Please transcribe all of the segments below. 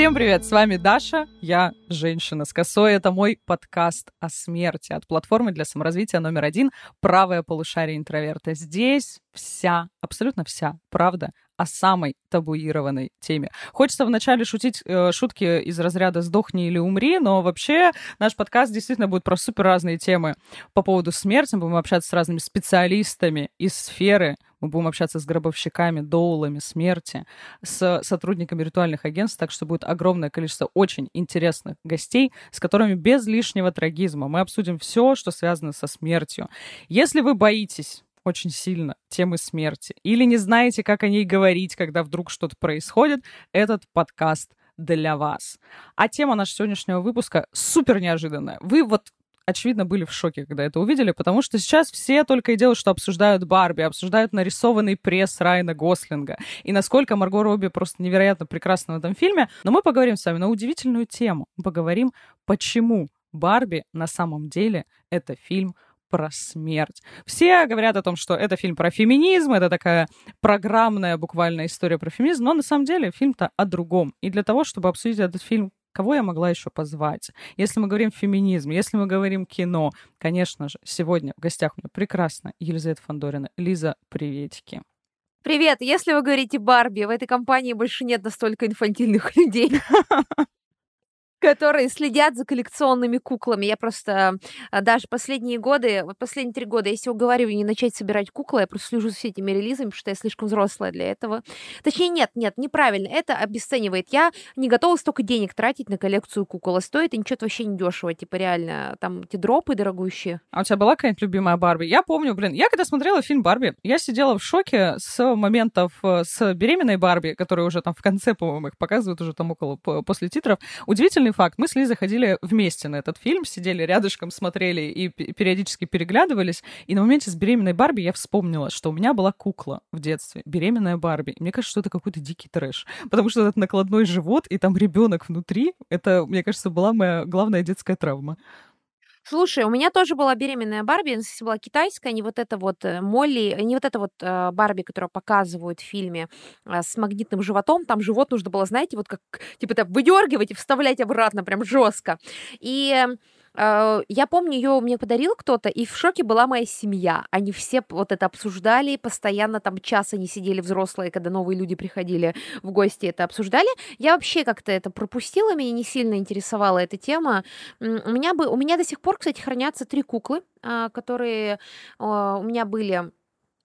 Всем привет, с вами Даша, я женщина с косой, это мой подкаст о смерти от платформы для саморазвития №1 «Правое полушарие интроверта». Здесь вся, абсолютно вся правда о самой табуированной теме. Хочется вначале шутить шутки из разряда «сдохни или умри», но вообще наш подкаст действительно будет про супер разные темы по поводу смерти. Мы будем общаться с разными специалистами из сферы, мы будем общаться с гробовщиками, доулами смерти, с сотрудниками ритуальных агентств, так что будет огромное количество очень интересных гостей, с которыми без лишнего трагизма мы обсудим все, что связано со смертью. Если вы боитесь очень сильно темы смерти или не знаете, как о ней говорить, когда вдруг что-то происходит, этот подкаст для вас. А тема нашего сегодняшнего выпуска супер неожиданная. Вы вот, очевидно, были в шоке, когда это увидели, потому что сейчас все только и делают, что обсуждают Барби, обсуждают нарисованный пресс Райана Гослинга и насколько Марго Робби просто невероятно прекрасна в этом фильме. Но мы поговорим с вами на удивительную тему. Мы поговорим, почему Барби на самом деле это фильм про смерть. Все говорят о том, что это фильм про феминизм, это такая программная буквально история про феминизм, но на самом деле фильм-то о другом. И для того, чтобы обсудить этот фильм, кого я могла еще позвать? Если мы говорим феминизм, если мы говорим кино, конечно же, сегодня в гостях у меня прекрасная Елизавета Фондорина. Лиза, приветики. Привет! Если вы говорите Барби, в этой компании больше нет настолько инфантильных людей, которые следят за коллекционными куклами. Я просто даже последние 3 года, если уговариваю не начать собирать куклы, я просто слежу за всеми этими релизами, потому что я слишком взрослая для этого. Точнее, нет, неправильно. Это обесценивает. Я не готова столько денег тратить на коллекцию кукол. А стоит, и ничего вообще не дешево. Типа реально, там эти дропы дорогущие. А у тебя была какая-нибудь любимая Барби? Я помню, я когда смотрела фильм «Барби», я сидела в шоке с моментов с беременной Барби, которые уже там в конце, по-моему, их показывают уже там около, после титров. Удивительный факт. Мы с Лизой ходили вместе на этот фильм, сидели рядышком, смотрели и периодически переглядывались. И на моменте с беременной Барби я вспомнила, что у меня была кукла в детстве, беременная Барби. И мне кажется, что это какой-то дикий трэш. Потому что этот накладной живот и там ребенок внутри, это, мне кажется, была моя главная детская травма. Слушай, у меня тоже была беременная Барби, она была китайская, не вот эта вот Молли, не вот эта вот Барби, которую показывают в фильме с магнитным животом, там живот нужно было, знаете, вот как, типа, так выдергивать и вставлять обратно прям жестко. И я помню, ее мне подарил кто-то, и в шоке была моя семья. Они все вот это обсуждали, постоянно там час они сидели взрослые, когда новые люди приходили в гости, это обсуждали. Я вообще как-то это пропустила, меня не сильно интересовала эта тема. У меня до сих пор, кстати, хранятся 3 куклы, которые у меня были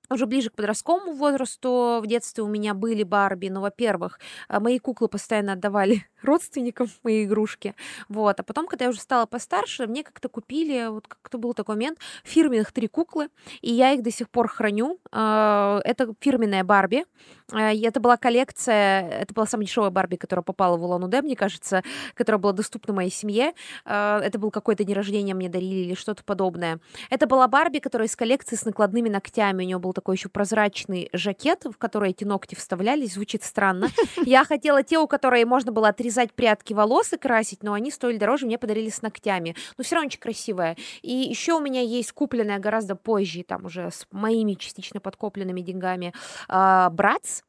уже ближе к подростковому возрасту. В детстве у меня были Барби, но, во-первых, мои куклы постоянно отдавали родственникам мои игрушки, вот, а потом, когда я уже стала постарше, мне как-то купили, вот как-то был такой момент, фирменных 3 куклы, и я их до сих пор храню. Это фирменная Барби, это была коллекция, это была самая дешевая Барби, которая попала в Улан-Удэ, мне кажется, которая была доступна моей семье, это был какой-то день рождения, мне дарили или что-то подобное. Это была Барби, которая из коллекции с накладными ногтями, у нее был такой еще прозрачный жакет, в который эти ногти вставлялись, звучит странно. Я хотела те, у которой можно было отрезать прядки волос и красить, но они стоили дороже, мне подарили с ногтями. Но все равно очень красивая. И еще у меня есть купленная гораздо позже, там уже с моими частично подкопленными деньгами, Братс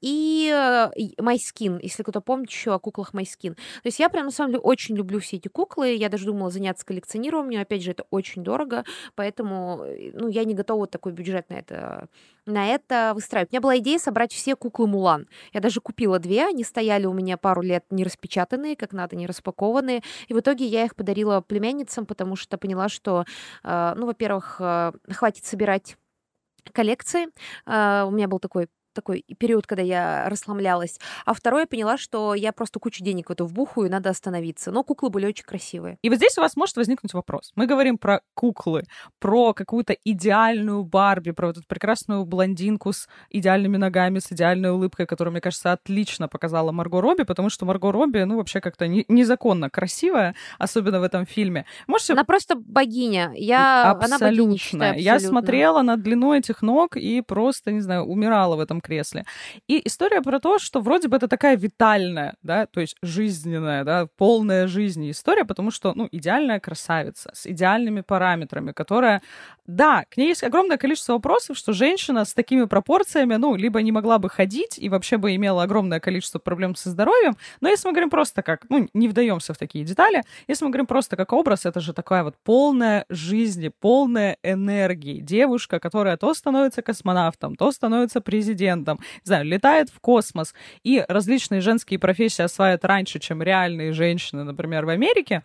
и Майскин, если кто-то помнит еще о куклах Майскин. То есть я прям, на самом деле, очень люблю все эти куклы. Я даже думала заняться коллекционированием. Опять же, это очень дорого, поэтому я не готова вот такой бюджет на это выстраивать. У меня была идея собрать все куклы Мулан. Я даже купила 2, они стояли у меня пару лет не распечатанные, как надо, не распакованные. И в итоге я их подарила племянницам, потому что поняла, что, во-первых, хватит собирать коллекции. У меня был такой период, когда я расслаблялась. А второе, я поняла, что я просто кучу денег в это вбухаю, и надо остановиться. Но куклы были очень красивые. И вот здесь у вас может возникнуть вопрос. Мы говорим про куклы, про какую-то идеальную Барби, про вот эту прекрасную блондинку с идеальными ногами, с идеальной улыбкой, которую, мне кажется, отлично показала Марго Робби, потому что Марго Робби, вообще как-то незаконно красивая, особенно в этом фильме. Можете... Она просто богиня. Абсолютно. Она богиня, считаю, абсолютно. Я смотрела на длину этих ног и просто, не знаю, умирала в этом инвалидном кресле. И история про то, что вроде бы это такая витальная, да, то есть жизненная, да, полная жизни история, потому что, ну, идеальная красавица с идеальными параметрами, которая, да, к ней есть огромное количество вопросов, что женщина с такими пропорциями, ну, либо не могла бы ходить и вообще бы имела огромное количество проблем со здоровьем, но если мы говорим просто как, ну, не вдаемся в такие детали, если мы говорим просто как образ, это же такая вот полная жизни, полная энергии девушка, которая то становится космонавтом, то становится президентом, не знаю, летает в космос, и различные женские профессии осваивают раньше, чем реальные женщины, например, в Америке.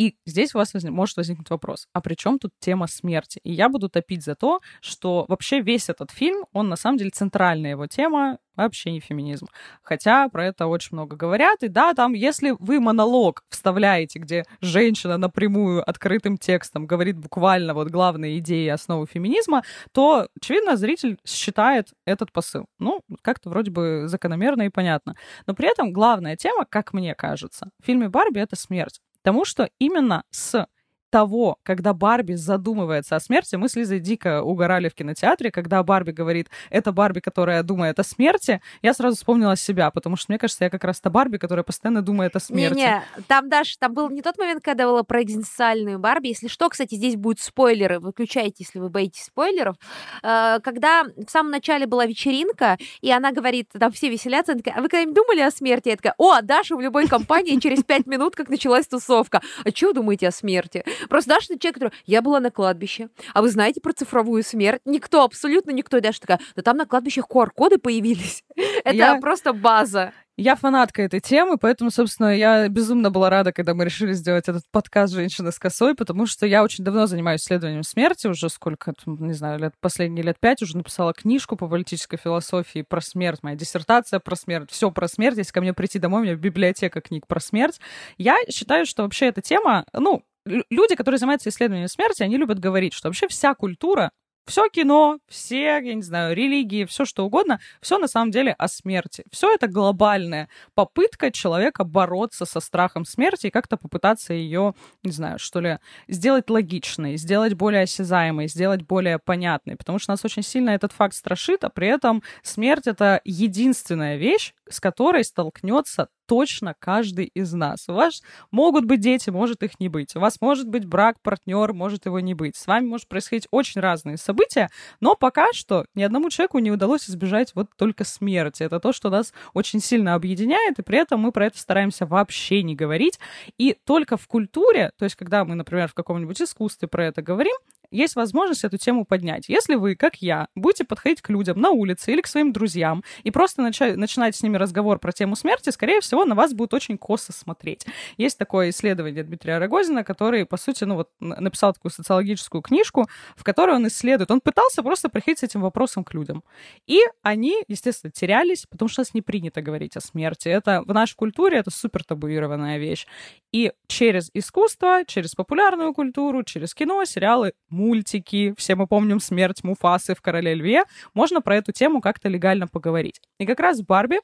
И здесь у вас может возникнуть вопрос, а при чем тут тема смерти? И я буду топить за то, что вообще весь этот фильм, он на самом деле центральная его тема, вообще не феминизм. Хотя про это очень много говорят. И да, там, если вы монолог вставляете, где женщина напрямую открытым текстом говорит буквально вот главные идеи и основы феминизма, то, очевидно, зритель считает этот посыл. Ну, как-то вроде бы закономерно и понятно. Но при этом главная тема, как мне кажется, в фильме «Барби» — это смерть. Потому что именно с того, когда Барби задумывается о смерти, мы с Лизой дико угорали в кинотеатре, когда Барби говорит, это Барби, которая думает о смерти, я сразу вспомнила себя, потому что, мне кажется, я как раз та Барби, которая постоянно думает о смерти. Не-не, там, Даша, там был не тот момент, когда было про экзистенциальную Барби, если что, кстати, здесь будут спойлеры, выключайте, если вы боитесь спойлеров, когда в самом начале была вечеринка, и она говорит, там все веселятся, она такая, а вы когда-нибудь думали о смерти? Я такая, о, Даша в любой компании через 5 минут, как началась тусовка, а чего думаете о смерти? Просто Даша — человек, который... Я была на кладбище, а вы знаете про цифровую смерть? Никто, абсолютно никто. И Даша такая, да там на кладбищах QR-коды появились. Это просто база. Я фанатка этой темы, поэтому, собственно, я безумно была рада, когда мы решили сделать этот подкаст «Женщина с косой», потому что я очень давно занимаюсь исследованием смерти, уже сколько, не знаю, последние лет 5, уже написала книжку по политической философии про смерть, моя диссертация про смерть, все про смерть. Если ко мне прийти домой, у меня библиотека книг про смерть. Я считаю, что вообще эта тема, ну, люди, которые занимаются исследованием смерти, они любят говорить, что вообще вся культура, все кино, все, я не знаю, религии, все что угодно, все на самом деле о смерти. Все это глобальная попытка человека бороться со страхом смерти и как-то попытаться ее, не знаю, что ли, сделать логичной, сделать более осязаемой, сделать более понятной. Потому что нас очень сильно этот факт страшит, а при этом смерть — это единственная вещь, с которой столкнется точно каждый из нас. У вас могут быть дети, может их не быть. У вас может быть брак, партнер, может его не быть. С вами может происходить очень разные события, но пока что ни одному человеку не удалось избежать вот только смерти. Это то, что нас очень сильно объединяет, и при этом мы про это стараемся вообще не говорить. И только в культуре, то есть когда мы, например, в каком-нибудь искусстве про это говорим, есть возможность эту тему поднять. Если вы, как я, будете подходить к людям на улице или к своим друзьям и просто начинать с ними разговор про тему смерти, скорее всего, на вас будут очень косо смотреть. Есть такое исследование Дмитрия Рогозина, который, по сути, ну вот, написал такую социологическую книжку, в которой он исследует. Он пытался просто приходить с этим вопросом к людям. И они, естественно, терялись, потому что у нас не принято говорить о смерти. Это в нашей культуре это супер табуированная вещь. И через искусство, через популярную культуру, через кино, сериалы, мультики, все мы помним смерть Муфасы в «Короле Льве», можно про эту тему как-то легально поговорить. И как раз Барби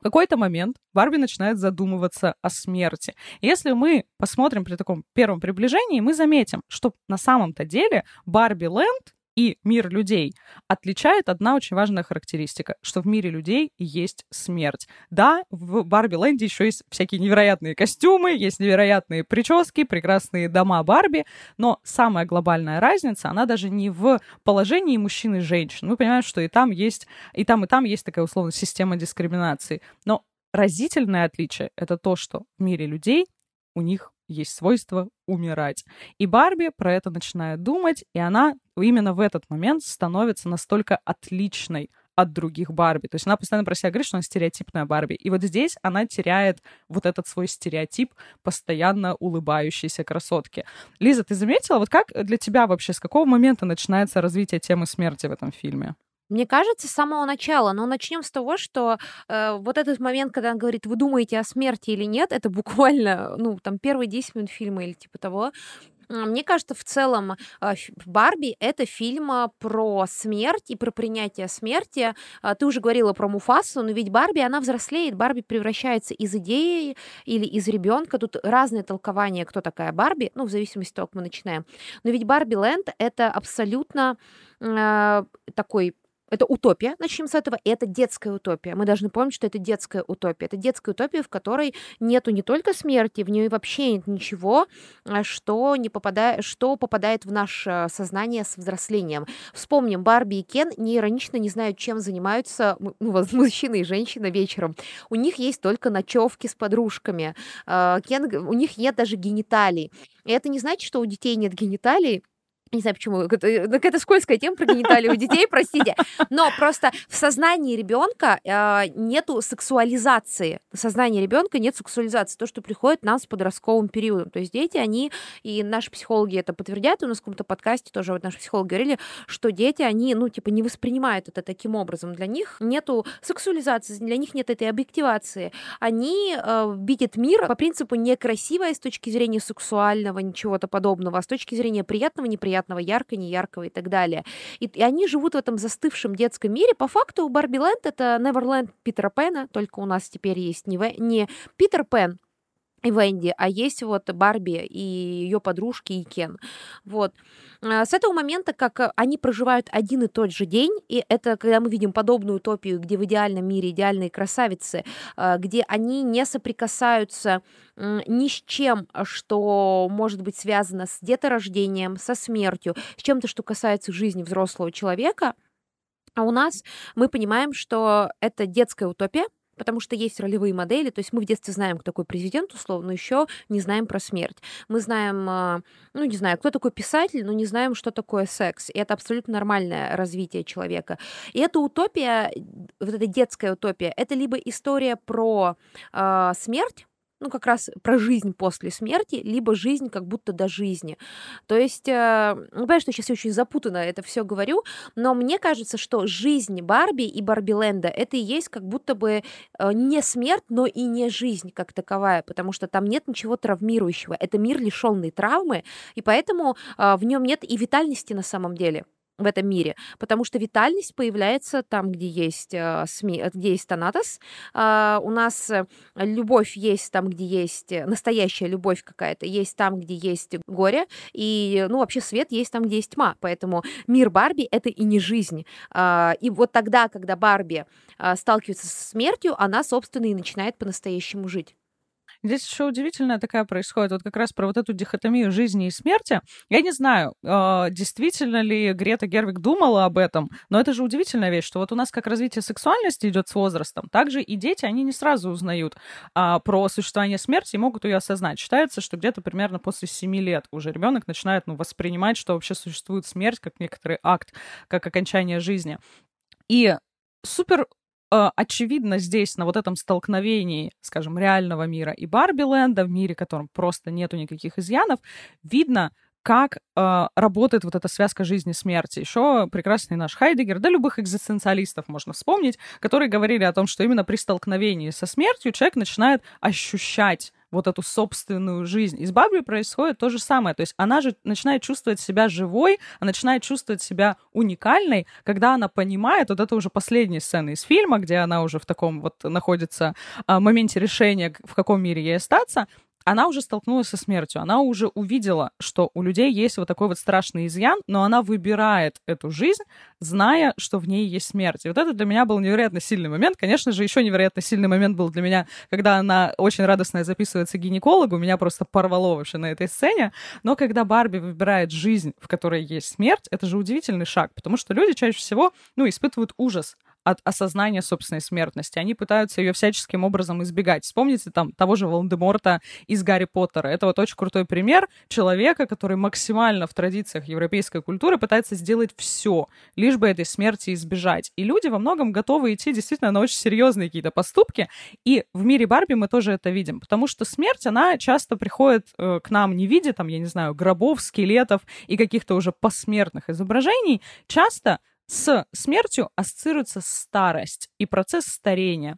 в какой-то момент Барби начинает задумываться о смерти. Если мы посмотрим при таком первом приближении, мы заметим, что на самом-то деле Барби Лэнд и мир людей отличает одна очень важная характеристика, что в мире людей есть смерть. Да, в Барби-ленде еще есть всякие невероятные костюмы, есть невероятные прически, прекрасные дома Барби, но самая глобальная разница, она даже не в положении мужчин и женщин. Мы понимаем, что и там есть такая условно система дискриминации. Но разительное отличие — это то, что в мире людей у них есть свойство умирать. И Барби про это начинает думать, и она именно в этот момент становится настолько отличной от других Барби. То есть она постоянно про себя говорит, что она стереотипная Барби. И вот здесь она теряет вот этот свой стереотип постоянно улыбающейся красотки. Лиза, ты заметила, вот как для тебя вообще, с какого момента начинается развитие темы смерти в этом фильме? Мне кажется, с самого начала. Но начнем с того, что вот этот момент, когда она говорит, вы думаете о смерти или нет, это буквально, ну, там, первые 10 минут фильма или типа того. Мне кажется, в целом «Барби» — это фильм про смерть и про принятие смерти. Ты уже говорила про Муфасу, но ведь Барби, она взрослеет, Барби превращается из идеи или из ребенка. Тут разные толкования, кто такая Барби, ну, в зависимости от того, как мы начинаем. Но ведь «Барби Лэнд» — это абсолютно такой Это утопия, начнем с этого, и это детская утопия. Мы должны помнить, что это детская утопия. Это детская утопия, в которой нету не только смерти, в ней вообще нет ничего, что попадает в наше сознание с взрослением. Вспомним, Барби и Кен неиронично не знают, чем занимаются мужчина и женщина вечером. У них есть только ночевки с подружками. У них нет даже гениталий. И это не значит, что у детей нет гениталий. Не знаю, почему. Это скользкая тема про гениталии у детей, простите. Но просто в сознании ребенка нету сексуализации. В сознании ребенка нет сексуализации. То, что приходит нам с подростковым периодом. То есть дети, они, и наши психологи это подтвердят, у нас в каком-то подкасте тоже вот наши психологи говорили, что дети, они, не воспринимают это таким образом. Для них нету сексуализации, для них нет этой объективации. Они видят мир по принципу некрасивое с точки зрения сексуального, ничего-то подобного, а с точки зрения приятного, неприятного, ярко, неяркого и так далее. И они живут в этом застывшем детском мире. По факту Барби Лэнд — это Неверленд Питера Пэна, только у нас теперь есть не Питер Пэн и Венди, а есть вот Барби и ее подружки и Кен. Вот. С этого момента, как они проживают один и тот же день, и это когда мы видим подобную утопию, где в идеальном мире идеальные красавицы, где они не соприкасаются ни с чем, что может быть связано с деторождением, со смертью, с чем-то, что касается жизни взрослого человека, а у нас мы понимаем, что это детская утопия, потому что есть ролевые модели, то есть мы в детстве знаем, кто такой президент, условно, еще не знаем про смерть. Мы знаем, кто такой писатель, но не знаем, что такое секс. И это абсолютно нормальное развитие человека. И эта утопия, вот эта детская утопия, это либо история про смерть, как раз про жизнь после смерти, либо жизнь как будто до жизни. То есть, конечно, сейчас я очень запутанно это все говорю, но мне кажется, что жизнь Барби и Барби Лэнда — это и есть как будто бы не смерть, но и не жизнь как таковая, потому что там нет ничего травмирующего. Это мир, лишенный травмы, и поэтому в нем нет и витальности на самом деле. В этом мире, потому что витальность появляется там, где есть Танатос, у нас любовь есть там, где есть настоящая любовь какая-то, есть там, где есть горе, и вообще свет есть там, где есть тьма, поэтому мир Барби — это и не жизнь. И вот тогда, когда Барби сталкивается со смертью, она, собственно, и начинает по-настоящему жить. Здесь еще удивительная такая происходит, вот как раз про вот эту дихотомию жизни и смерти. Я не знаю, действительно ли Грета Гервиг думала об этом, но это же удивительная вещь, что вот у нас как развитие сексуальности идет с возрастом, также и дети, они не сразу узнают про существование смерти и могут ее осознать. Считается, что где-то примерно после 7 лет уже ребенок начинает воспринимать, что вообще существует смерть как некоторый акт, как окончание жизни. И супер очевидно здесь, на вот этом столкновении, скажем, реального мира и Барби Лэнда, в мире, в котором просто нету никаких изъянов, видно, как работает вот эта связка жизни и смерти. Еще прекрасный наш Хайдеггер, да любых экзистенциалистов можно вспомнить, которые говорили о том, что именно при столкновении со смертью человек начинает ощущать вот эту собственную жизнь. И с Барби происходит то же самое. То есть она же начинает чувствовать себя живой, она начинает чувствовать себя уникальной, когда она понимает, вот это уже последняя сцена из фильма, где она уже в таком вот находится моменте решения, в каком мире ей остаться, она уже столкнулась со смертью, она уже увидела, что у людей есть вот такой вот страшный изъян, но она выбирает эту жизнь, зная, что в ней есть смерть. И вот это для меня был невероятно сильный момент. Конечно же, еще невероятно сильный момент был для меня, когда она очень радостная записывается к гинекологу, меня просто порвало вообще на этой сцене. Но когда Барби выбирает жизнь, в которой есть смерть, это же удивительный шаг, потому что люди чаще всего, испытывают ужас от осознания собственной смертности. Они пытаются ее всяческим образом избегать. Вспомните там того же Волдеморта из Гарри Поттера. Это вот очень крутой пример человека, который максимально в традициях европейской культуры пытается сделать все, лишь бы этой смерти избежать. И люди во многом готовы идти действительно на очень серьезные какие-то поступки. И в мире Барби мы тоже это видим. Потому что смерть, она часто приходит к нам не в виде, гробов, скелетов и каких-то уже посмертных изображений. Часто с смертью ассоциируется старость и процесс старения.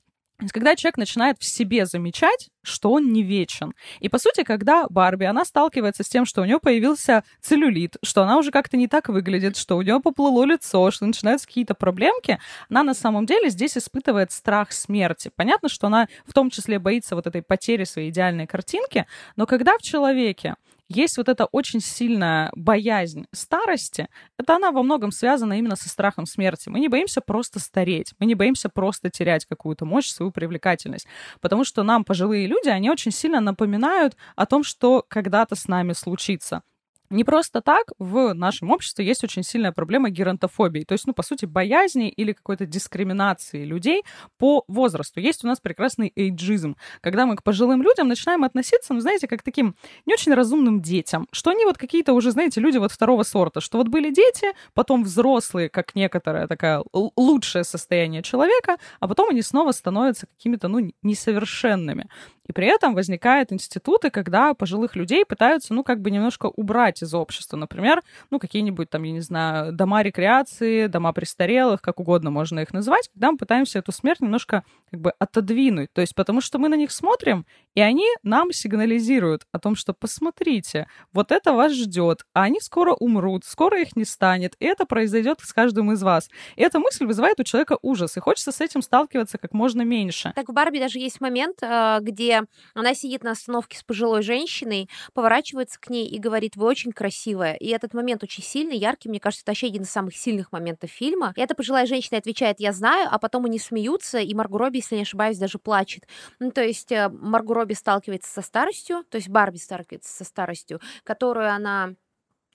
Когда человек начинает в себе замечать, что он не вечен. И, по сути, когда Барби, она сталкивается с тем, что у нее появился целлюлит, что она уже как-то не так выглядит, что у нее поплыло лицо, что начинаются какие-то проблемки, она на самом деле здесь испытывает страх смерти. Понятно, что она в том числе боится вот этой потери своей идеальной картинки, но когда в человеке есть вот эта очень сильная боязнь старости, это она во многом связана именно со страхом смерти. Мы не боимся просто стареть, мы не боимся просто терять какую-то мощь, свою привлекательность, потому что нам пожилые люди, они очень сильно напоминают о том, что когда-то с нами случится. Не просто так в нашем обществе есть очень сильная проблема геронтофобии, то есть, ну, по сути, боязни или какой-то дискриминации людей по возрасту. Есть у нас прекрасный эйджизм, когда мы к пожилым людям начинаем относиться, ну, знаете, как к таким не очень разумным детям, что они вот какие-то уже, знаете, люди вот второго сорта, что вот были дети, потом взрослые, как некоторое такое лучшее состояние человека, а потом они снова становятся какими-то, ну, несовершенными. И при этом возникают институты, когда пожилых людей пытаются, ну, как бы немножко убрать из общества. Например, ну, какие-нибудь там, я не знаю, дома рекреации, дома престарелых, как угодно можно их называть, когда мы пытаемся эту смерть немножко как бы отодвинуть. То есть потому что мы на них смотрим, и они нам сигнализируют о том, что посмотрите, вот это вас ждет, а они скоро умрут, скоро их не станет, и это произойдет с каждым из вас. И эта мысль вызывает у человека ужас, и хочется с этим сталкиваться как можно меньше. Так в «Барби» даже есть момент, где она сидит на остановке с пожилой женщиной, поворачивается к ней и говорит: «Вы очень красивая». И этот момент очень сильный, яркий. Мне кажется, это вообще один из самых сильных моментов фильма. И эта пожилая женщина отвечает: «Я знаю», а потом они смеются, и Марго Робби, если не ошибаюсь, даже плачет. Ну, то есть Марго Робби сталкивается со старостью, то есть Барби сталкивается со старостью, которую она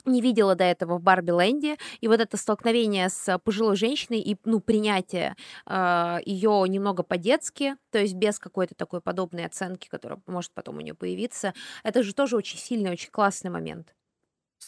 не видела до этого в «Барби Лэнде», и вот это столкновение с пожилой женщиной и, ну, принятие ее немного по-детски, то есть без какой-то такой подобной оценки, которая может потом у нее появиться, это же тоже очень сильный, очень классный момент.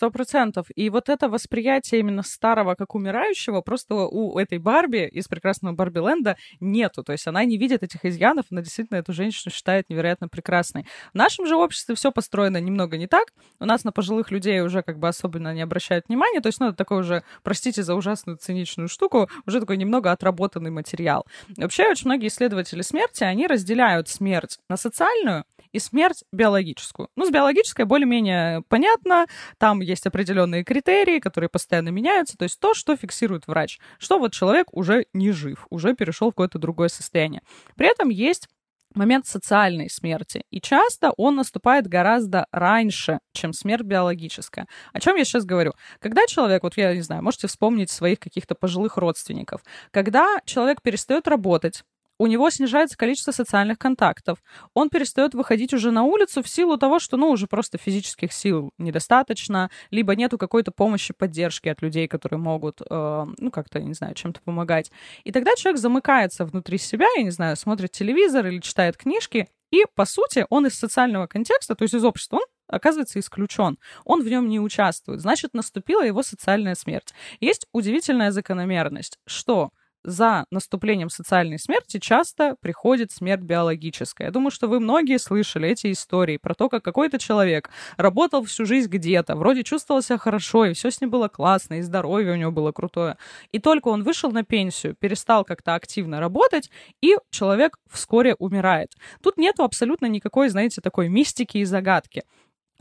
100%. И вот это восприятие именно старого как умирающего просто у этой Барби из прекрасного «Барби Лэнда» нету. То есть она не видит этих изъянов, она действительно эту женщину считает невероятно прекрасной. В нашем же обществе все построено немного не так. У нас на пожилых людей уже как бы особенно не обращают внимания. То есть, ну, это такой уже, простите за ужасную циничную штуку, уже такой немного отработанный материал. Вообще, очень многие исследователи смерти, они разделяют смерть на социальную и смерть биологическую. Ну, с биологической более-менее понятно. Там есть определенные критерии, которые постоянно меняются. То есть то, что фиксирует врач. Что вот человек уже не жив, уже перешел в какое-то другое состояние. При этом есть момент социальной смерти. И часто он наступает гораздо раньше, чем смерть биологическая. О чем я сейчас говорю? Когда человек, вот я не знаю, можете вспомнить своих каких-то пожилых родственников. Когда человек перестает работать, у него снижается количество социальных контактов. Он перестает выходить уже на улицу в силу того, что, ну, уже просто физических сил недостаточно, либо нету какой-то помощи, поддержки от людей, которые могут, ну, как-то, не знаю, чем-то помогать. И тогда человек замыкается внутри себя, я не знаю, смотрит телевизор или читает книжки, и, по сути, он из социального контекста, то есть из общества, он оказывается исключен. Он в нем не участвует. Значит, наступила его социальная смерть. Есть удивительная закономерность, что за наступлением социальной смерти часто приходит смерть биологическая. Я думаю, что вы многие слышали эти истории про то, как какой-то человек работал всю жизнь где-то, вроде чувствовал себя хорошо, и все с ним было классно, и здоровье у него было крутое. И только он вышел на пенсию, перестал как-то активно работать, и человек вскоре умирает. Тут нету абсолютно никакой, знаете, такой мистики и загадки.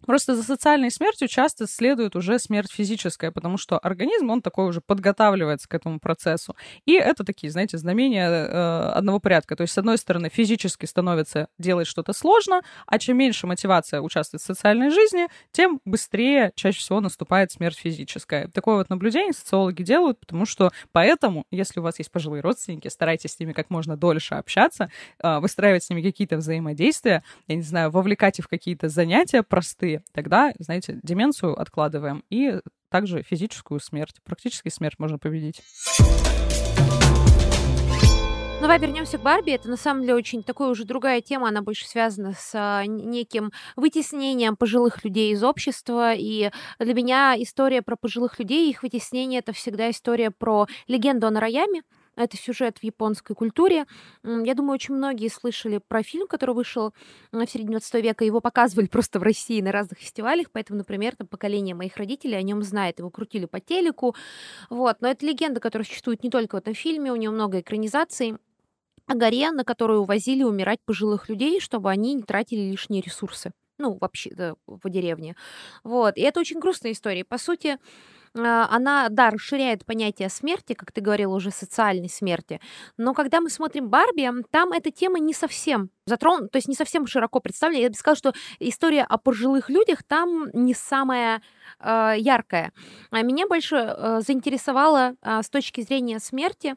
Просто за социальной смертью часто следует уже смерть физическая, потому что организм, он такой уже подготавливается к этому процессу. И это такие, знаете, знамения одного порядка. То есть, с одной стороны, физически становится делать что-то сложно, а чем меньше мотивация участвовать в социальной жизни, тем быстрее чаще всего наступает смерть физическая. Такое вот наблюдение социологи делают, потому что поэтому, если у вас есть пожилые родственники, старайтесь с ними как можно дольше общаться, выстраивать с ними какие-то взаимодействия, я не знаю, вовлекать их в какие-то занятия простые. Тогда, знаете, деменцию откладываем и также физическую смерть. Практически смерть можно победить. Давай вернемся к Барби. Это на самом деле очень такая уже другая тема. Она больше связана с неким вытеснением пожилых людей из общества. И для меня история про пожилых людей, их вытеснение, это всегда история про легенду о Нараяме. Это сюжет в японской культуре. Я думаю, очень многие слышали про фильм, который вышел в середине 20 века. Его показывали просто в России на разных фестивалях. Поэтому, например, там поколение моих родителей о нем знает. Его крутили по телеку. Вот. Но это легенда, которая существует не только в этом фильме. У нее много экранизаций. О горе, на которую увозили умирать пожилых людей, чтобы они не тратили лишние ресурсы. Ну, вообще-то, в деревне. Вот. И это очень грустная история. По сути, она, да, расширяет понятие смерти, как ты говорила, уже социальной смерти. Но когда мы смотрим «Барби», там эта тема не совсем затронут, то есть не совсем широко представлена. Я бы сказала, что история о пожилых людях там не самая яркая. Меня больше заинтересовала с точки зрения смерти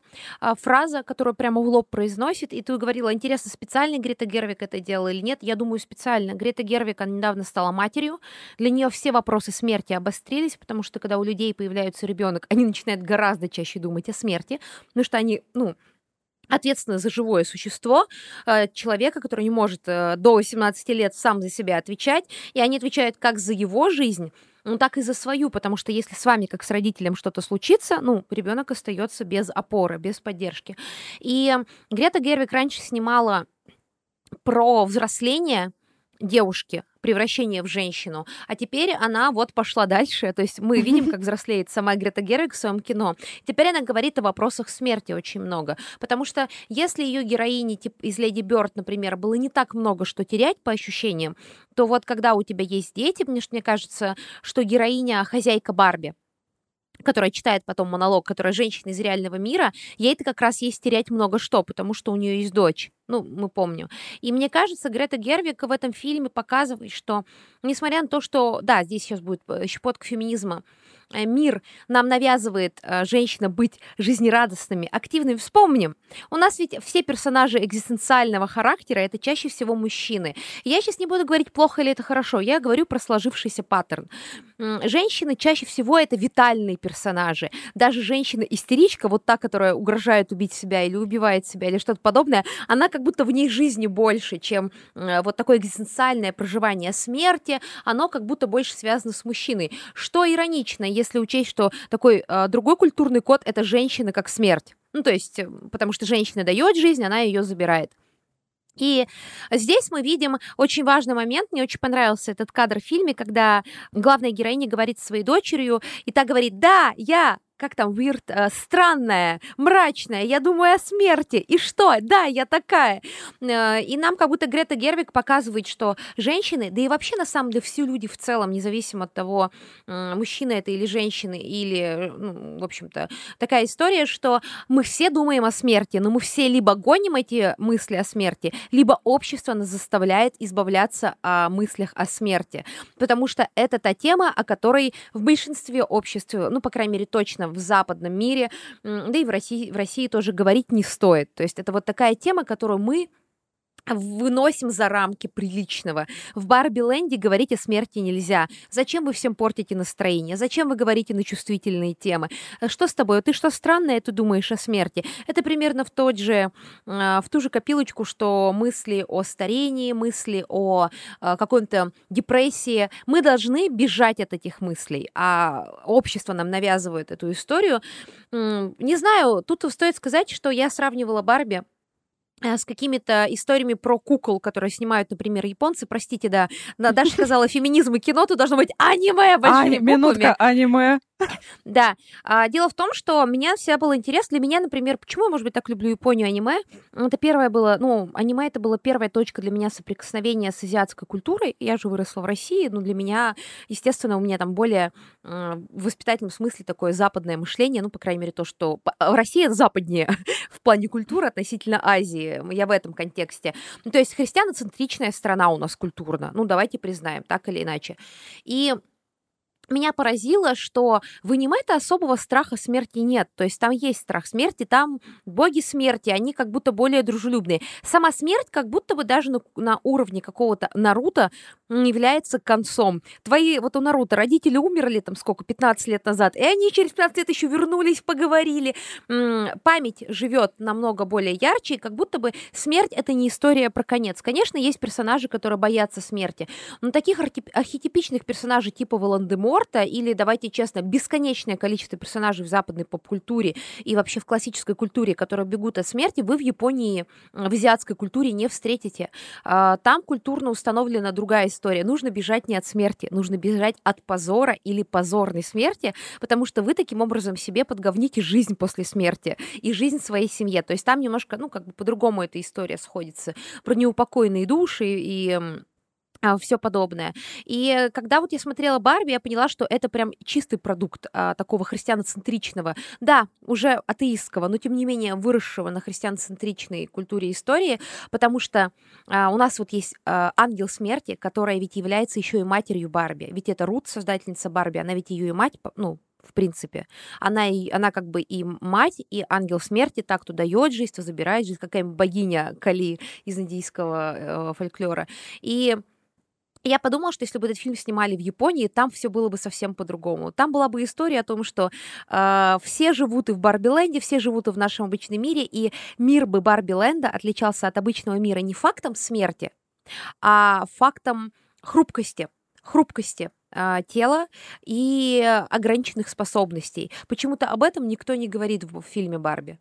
фраза, которую прямо в лоб произносит, и ты говорила, интересно, специально Грета Гервиг это делала или нет? Я думаю, специально. Грета Гервиг, она недавно стала матерью, для нее все вопросы смерти обострились, потому что когда у людей появляется ребенок, они начинают гораздо чаще думать о смерти, потому что они, ответственно за живое существо, человека, который не может до 18 лет сам за себя отвечать, и они отвечают как за его жизнь, так и за свою, потому что если с вами, как с родителем, что-то случится, ребенок остается без опоры, без поддержки. И Грета Гервиг раньше снимала про взросление девушки, превращение в женщину. А теперь она пошла дальше. То есть мы видим, как взрослеет сама Грета Гервиг в своем кино. Теперь она говорит о вопросах смерти очень много. Потому что если ее героини из «Леди Бёрд», например, было не так много, что терять по ощущениям, то когда у тебя есть дети, мне кажется, что героиня хозяйка Барби, которая читает потом монолог, которая женщина из реального мира, ей-то как раз есть терять много что, потому что у нее есть дочь. Мы помним. И мне кажется, Грета Гервиг в этом фильме показывает, что, несмотря на то, что, да, здесь сейчас будет щепотка феминизма, мир нам навязывает женщина быть жизнерадостными, активными. Вспомним, у нас ведь все персонажи экзистенциального характера — это чаще всего мужчины. Я сейчас не буду говорить, плохо или это хорошо, я говорю про сложившийся паттерн. Женщины чаще всего — это витальные персонажи. Даже женщина-истеричка, та, которая угрожает убить себя или убивает себя, или что-то подобное, она как будто в ней жизни больше, чем такое экзистенциальное проживание смерти, оно как будто больше связано с мужчиной. Что иронично, если учесть, что такой другой культурный код — это женщина как смерть. То есть, потому что женщина дает жизнь, она ее забирает. И здесь мы видим очень важный момент. Мне очень понравился этот кадр в фильме, когда главная героиня говорит своей дочерью, и та говорит: «Да, я, как там, weird, странная, мрачная, я думаю о смерти, и что? Да, я такая». И нам как будто Грета Гервиг показывает, что женщины, да и вообще, на самом деле, все люди в целом, независимо от того, мужчина это или женщина, или, в общем-то, такая история, что мы все думаем о смерти, но мы все либо гоним эти мысли о смерти, либо общество нас заставляет избавляться о мыслях о смерти, потому что это та тема, о которой в большинстве обществ, по крайней мере, точно в западном мире, да и в России тоже говорить не стоит. То есть это такая тема, которую мы выносим за рамки приличного. В «Барби Лэнде» говорить о смерти нельзя. Зачем вы всем портите настроение? Зачем вы говорите на чувствительные темы? Что с тобой? Ты что, странное, ты думаешь о смерти? Это примерно в ту же копилочку, что мысли о старении, мысли о какой-то депрессии. Мы должны бежать от этих мыслей, а общество нам навязывает эту историю. Не знаю, тут стоит сказать, что я сравнивала Барби с какими-то историями про кукол, которые снимают, например, японцы. Простите, да, Даша сказала, феминизм и кино, тут должно быть аниме большими буквами. Минутка, аниме. Да. Дело в том, что меня всегда было интересно, для меня, например, почему я, может быть, так люблю Японию, аниме. Это первое было, аниме — это была первая точка для меня соприкосновения с азиатской культурой. Я же выросла в России, для меня, естественно, у меня там более в воспитательном смысле такое западное мышление, по крайней мере, то, что Россия западнее в плане культуры относительно Азии. Я в этом контексте. То есть христианоцентричная страна у нас культурно. Давайте признаем, так или иначе. И меня поразило, что в аниме-то особого страха смерти нет. То есть там есть страх смерти, там боги смерти, они как будто более дружелюбные. Сама смерть как будто бы даже на уровне какого-то Наруто является концом. Твои, у Наруто родители умерли, 15 лет назад, и они через 15 лет еще вернулись, поговорили. Память живет намного более ярче, и как будто бы смерть — это не история про конец. Конечно, есть персонажи, которые боятся смерти, но таких архетипичных персонажей типа Волдеморта, или, давайте честно, бесконечное количество персонажей в западной поп-культуре и вообще в классической культуре, которые бегут от смерти, вы в Японии, в азиатской культуре не встретите. Там культурно установлена другая история. Нужно бежать не от смерти, нужно бежать от позора или позорной смерти, потому что вы таким образом себе подговните жизнь после смерти и жизнь своей семье. То есть там немножко, по-другому эта история сходится. Про неупокоенные души и все подобное. И когда вот я смотрела Барби, я поняла, что это прям чистый продукт такого христианоцентричного, да, уже атеистского, но тем не менее выросшего на христианоцентричной культуре и истории, потому что у нас вот есть ангел смерти, которая ведь является еще и матерью Барби, ведь это Рут, создательница Барби, она ведь ее и мать, ну, в принципе. Она как бы и мать, и ангел смерти, так кто дает жизнь, то забирает жизнь, какая-нибудь богиня Кали из индийского фольклора. И я подумала, что если бы этот фильм снимали в Японии, там все было бы совсем по-другому. Там была бы история о том, что все живут и в Барби Лэнде, все живут и в нашем обычном мире, и мир бы Барби Лэнда отличался от обычного мира не фактом смерти, а фактом хрупкости тела и ограниченных способностей. Почему-то об этом никто не говорит в фильме «Барби».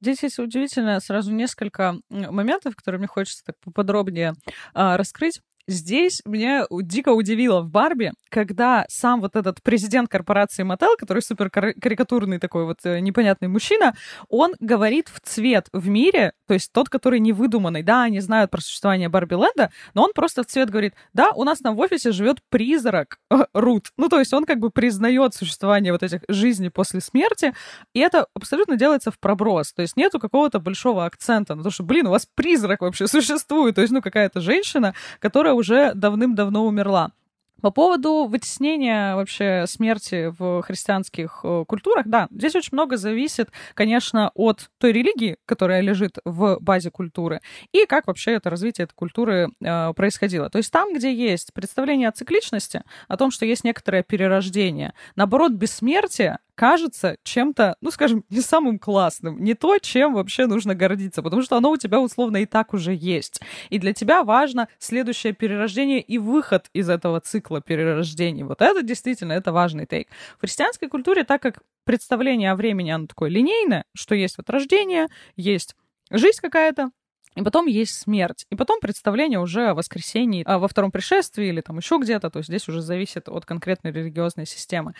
Здесь есть удивительно сразу несколько моментов, которые мне хочется так поподробнее раскрыть. Здесь меня дико удивило в Барби, когда сам вот этот президент корпорации Mattel, который суперкарикатурный такой вот непонятный мужчина, он говорит в цвет в мире, то есть тот, который не выдуманный. Да, они знают про существование Барби Лэнда, но он просто в цвет говорит, да, у нас там в офисе живет призрак Рут. Ну, то есть он как бы признает существование вот этих жизней после смерти, и это абсолютно делается в проброс. То есть нету какого-то большого акцента на то, что, блин, у вас призрак вообще существует. То есть, ну, какая-то женщина, которая уже давным-давно умерла. По поводу вытеснения вообще смерти в христианских культурах, да, здесь очень много зависит, конечно, от той религии, которая лежит в базе культуры, и как вообще это развитие этой культуры происходило. То есть там, где есть представление о цикличности, о том, что есть некоторое перерождение, наоборот, бессмертие кажется чем-то, ну, скажем, не самым классным, не то, чем вообще нужно гордиться, потому что оно у тебя условно и так уже есть. И для тебя важно следующее перерождение и выход из этого цикла перерождений. Вот это действительно, это важный тейк. В христианской культуре, так как представление о времени, оно такое линейное, что есть вот рождение, есть жизнь какая-то, и потом есть смерть. И потом представление уже о воскресении, во втором пришествии или там еще где-то. То есть здесь уже зависит от конкретной религиозной системы.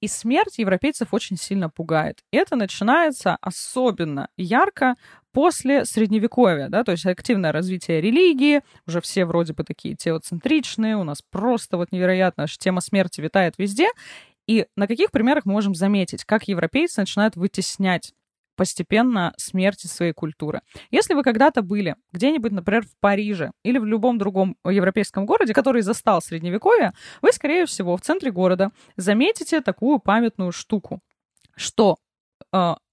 И смерть европейцев очень сильно пугает. И это начинается особенно ярко после Средневековья, да, то есть активное развитие религии, уже все вроде бы такие теоцентричные, у нас просто вот невероятно, тема смерти витает везде. И на каких примерах мы можем заметить, как европейцы начинают вытеснять постепенно смерти своей культуры. Если вы когда-то были где-нибудь, например, в Париже или в любом другом европейском городе, который застал Средневековье, вы, скорее всего, в центре города заметите такую памятную штуку, что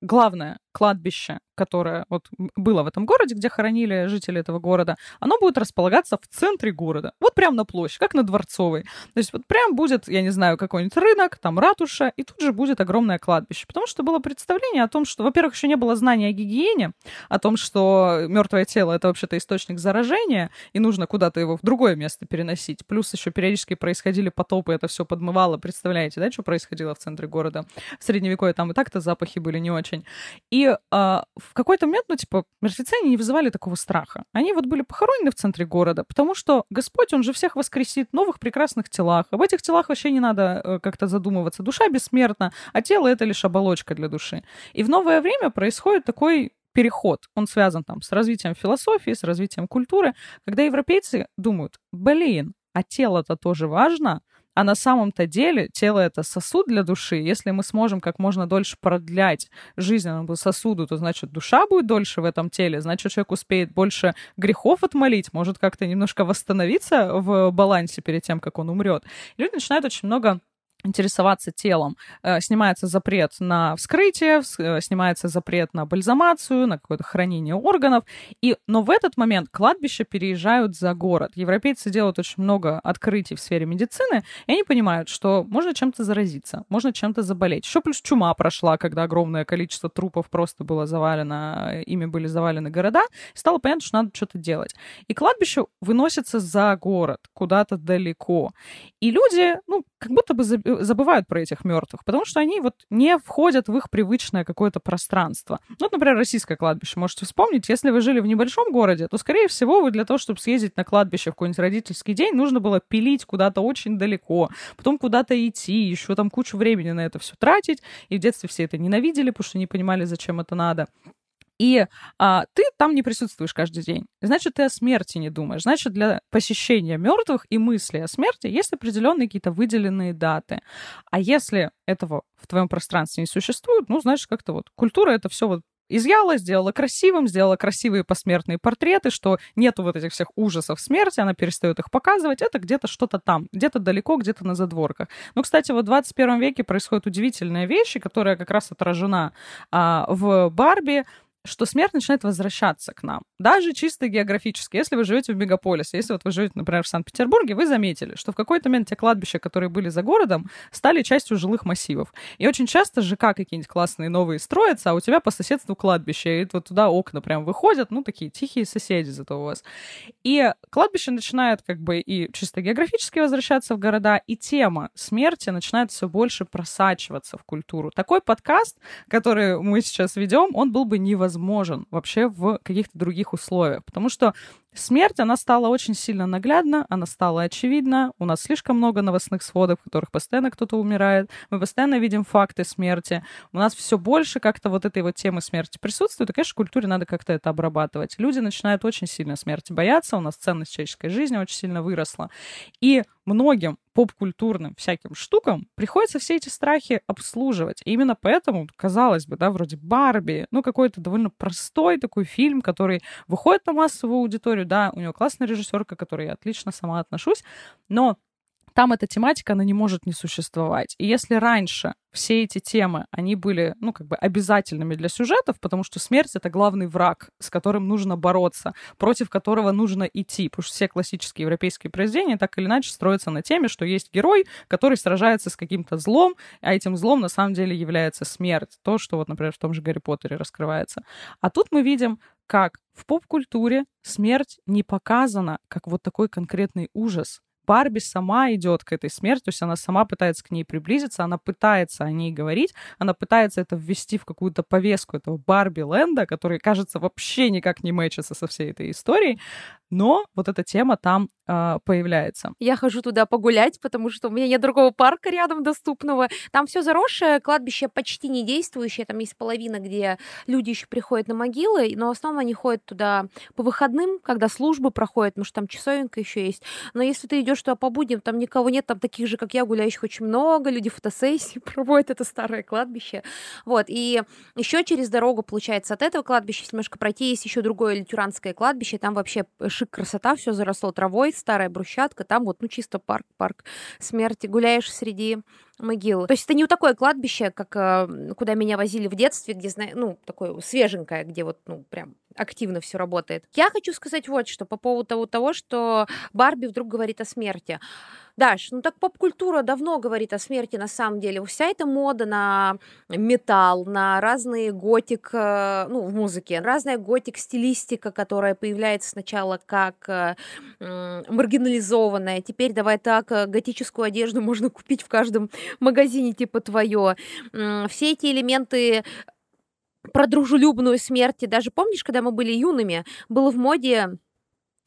главное кладбище, которое вот было в этом городе, где хоронили жители этого города, оно будет располагаться в центре города. Вот прям на площадь, как на Дворцовой. То есть вот прям будет, я не знаю, какой-нибудь рынок, там ратуша, и тут же будет огромное кладбище. Потому что было представление о том, что, во-первых, еще не было знания о гигиене, о том, что мертвое тело — это вообще-то источник заражения, и нужно куда-то его в другое место переносить. Плюс еще периодически происходили потопы, это все подмывало. Представляете, да, что происходило в центре города? В Средневековье там и так-то запахи были не очень. И в какой-то момент, ну, типа, мертвецы не вызывали такого страха. Они вот были похоронены в центре города, потому что Господь, Он же всех воскресит в новых прекрасных телах. Об этих телах вообще не надо как-то задумываться. Душа бессмертна, а тело — это лишь оболочка для души. И в новое время происходит такой переход. Он связан там с развитием философии, с развитием культуры, когда европейцы думают, блин, а тело-то тоже важно. А на самом-то деле тело — это сосуд для души. Если мы сможем как можно дольше продлять жизнь сосуду, то, значит, душа будет дольше в этом теле, значит, человек успеет больше грехов отмолить, может как-то немножко восстановиться в балансе перед тем, как он умрет. И люди начинают очень много интересоваться телом. Снимается запрет на вскрытие, снимается запрет на бальзамацию, на какое-то хранение органов. Но в этот момент кладбища переезжают за город. Европейцы делают очень много открытий в сфере медицины, и они понимают, что можно чем-то заразиться, можно чем-то заболеть. Еще плюс чума прошла, когда огромное количество трупов просто было завалено, ими были завалены города, и стало понятно, что надо что-то делать. И кладбище выносится за город, куда-то далеко. И люди, ну, как будто бы забывают про этих мертвых, потому что они вот не входят в их привычное какое-то пространство. Вот, например, российское кладбище. Можете вспомнить, если вы жили в небольшом городе, то, скорее всего, вы для того, чтобы съездить на кладбище в какой-нибудь родительский день, нужно было пилить куда-то очень далеко, потом куда-то идти, еще там кучу времени на это все тратить, и в детстве все это ненавидели, потому что не понимали, зачем это надо. И ты там не присутствуешь каждый день. Значит, ты о смерти не думаешь. Значит, для посещения мертвых и мысли о смерти есть определенные какие-то выделенные даты. А если этого в твоем пространстве не существует, ну, значит, как-то вот культура это все вот изъяла, сделала красивым, сделала красивые посмертные портреты, что нету вот этих всех ужасов смерти, она перестает их показывать, это где-то что-то там, где-то далеко, где-то на задворках. Но, кстати, вот в 21 веке происходит удивительная вещь, которая как раз отражена в «Барби», что смерть начинает возвращаться к нам. Даже чисто географически. Если вы живете в мегаполисе, если вот вы живете, например, в Санкт-Петербурге, вы заметили, что в какой-то момент те кладбища, которые были за городом, стали частью жилых массивов. И очень часто ЖК какие-нибудь классные новые строятся, а у тебя по соседству кладбище. И вот туда окна прям выходят, ну, такие тихие соседи зато у вас. И кладбище начинает как бы и чисто географически возвращаться в города, и тема смерти начинает все больше просачиваться в культуру. Такой подкаст, который мы сейчас ведем, он был бы невозможен вообще в каких-то других условиях, потому что смерть, она стала очень сильно наглядна, она стала очевидна, у нас слишком много новостных сводов, в которых постоянно кто-то умирает, мы постоянно видим факты смерти, у нас все больше как-то вот этой вот темы смерти присутствует, и, конечно, в культуре надо как-то это обрабатывать. Люди начинают очень сильно смерти бояться, у нас ценность человеческой жизни очень сильно выросла, и многим поп-культурным всяким штукам приходится все эти страхи обслуживать. И именно поэтому, казалось бы, да, вроде Барби, ну, какой-то довольно простой такой фильм, который выходит на массовую аудиторию, да, у него классная режиссерка, к которой я отлично сама отношусь, но там эта тематика, она не может не существовать. И если раньше все эти темы, они были, ну, как бы обязательными для сюжетов, потому что смерть — это главный враг, с которым нужно бороться, против которого нужно идти. Потому что все классические европейские произведения так или иначе строятся на теме, что есть герой, который сражается с каким-то злом, а этим злом на самом деле является смерть. То, что вот, например, в том же «Гарри Поттере» раскрывается. А тут мы видим, как в поп-культуре смерть не показана как вот такой конкретный ужас. Барби сама идет к этой смерти, то есть она сама пытается к ней приблизиться, она пытается о ней говорить, она пытается это ввести в какую-то повестку этого Барби Лэнда, который, кажется, вообще никак не мэчится со всей этой историей, но вот эта тема там появляется. Я хожу туда погулять, потому что у меня нет другого парка рядом доступного. Там все заросшее, кладбище почти не действующее, там есть половина, где люди еще приходят на могилы, но в основном они ходят туда по выходным, когда службы проходят, потому что там часовенка еще есть. Но если ты идешь что по будням, там никого нет, там таких же, как я, гуляющих очень много, люди фотосессии проводят, это старое кладбище. Вот, и еще через дорогу, получается, от этого кладбища немножко пройти, есть еще другое литеранское кладбище, там вообще шик, красота, все заросло травой, старая брусчатка, там вот, ну, чисто парк, парк смерти, гуляешь среди могилы. То есть это не такое кладбище, как куда меня возили в детстве, где, ну, такое свеженькое, где вот, ну, прям активно все работает. Я хочу сказать вот что по поводу того, что Барби вдруг говорит о смерти. Даш, ну так поп-культура давно говорит о смерти на самом деле. Вся эта мода на металл, на разные готик, ну, в музыке, разная готик-стилистика, которая появляется сначала как маргинализованная. Теперь давай так, готическую одежду можно купить в каждом магазине типа твое. Все эти элементы про дружелюбную смерть. Даже помнишь, когда мы были юными, был в моде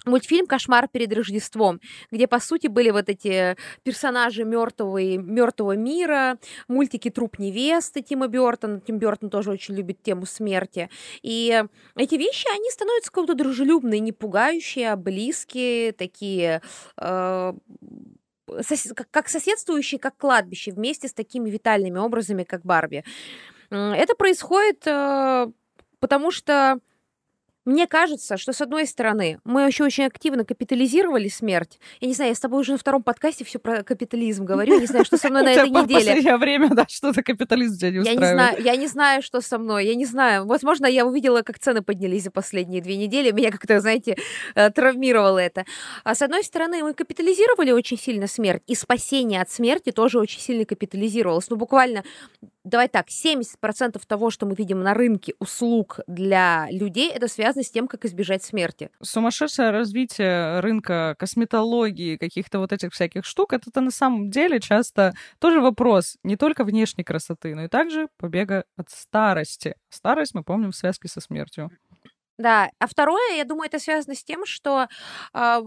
мультфильм «Кошмар перед Рождеством», где, по сути, были вот эти персонажи мертвого мира, мультики «Труп невесты» Тима Бёртона. Тим Бёртон тоже очень любит тему смерти. И эти вещи, они становятся как-то дружелюбные, не пугающие, а близкие, такие... как соседствующие, как кладбище, вместе с такими витальными образами, как Барби. Это происходит, потому что мне кажется, что, с одной стороны, мы еще очень активно капитализировали смерть. Я не знаю, я с тобой уже на втором подкасте все про капитализм говорю, не знаю, что со мной на этой неделе. В последнее время, да, что-то капитализм тебя не устраивает. Я не знаю, что со мной, я не знаю. Возможно, я увидела, как цены поднялись за последние 2 недели, меня как-то, знаете, травмировало это. А с одной стороны, мы капитализировали очень сильно смерть, и спасение от смерти тоже очень сильно капитализировалось. Ну, буквально... Давай так, 70% того, что мы видим на рынке услуг для людей, это связано с тем, как избежать смерти. Сумасшедшее развитие рынка косметологии, каких-то вот этих всяких штук, это на самом деле часто тоже вопрос не только внешней красоты, но и также побега от старости. Старость мы помним в связке со смертью. Да, а второе, я думаю, это связано с тем, что я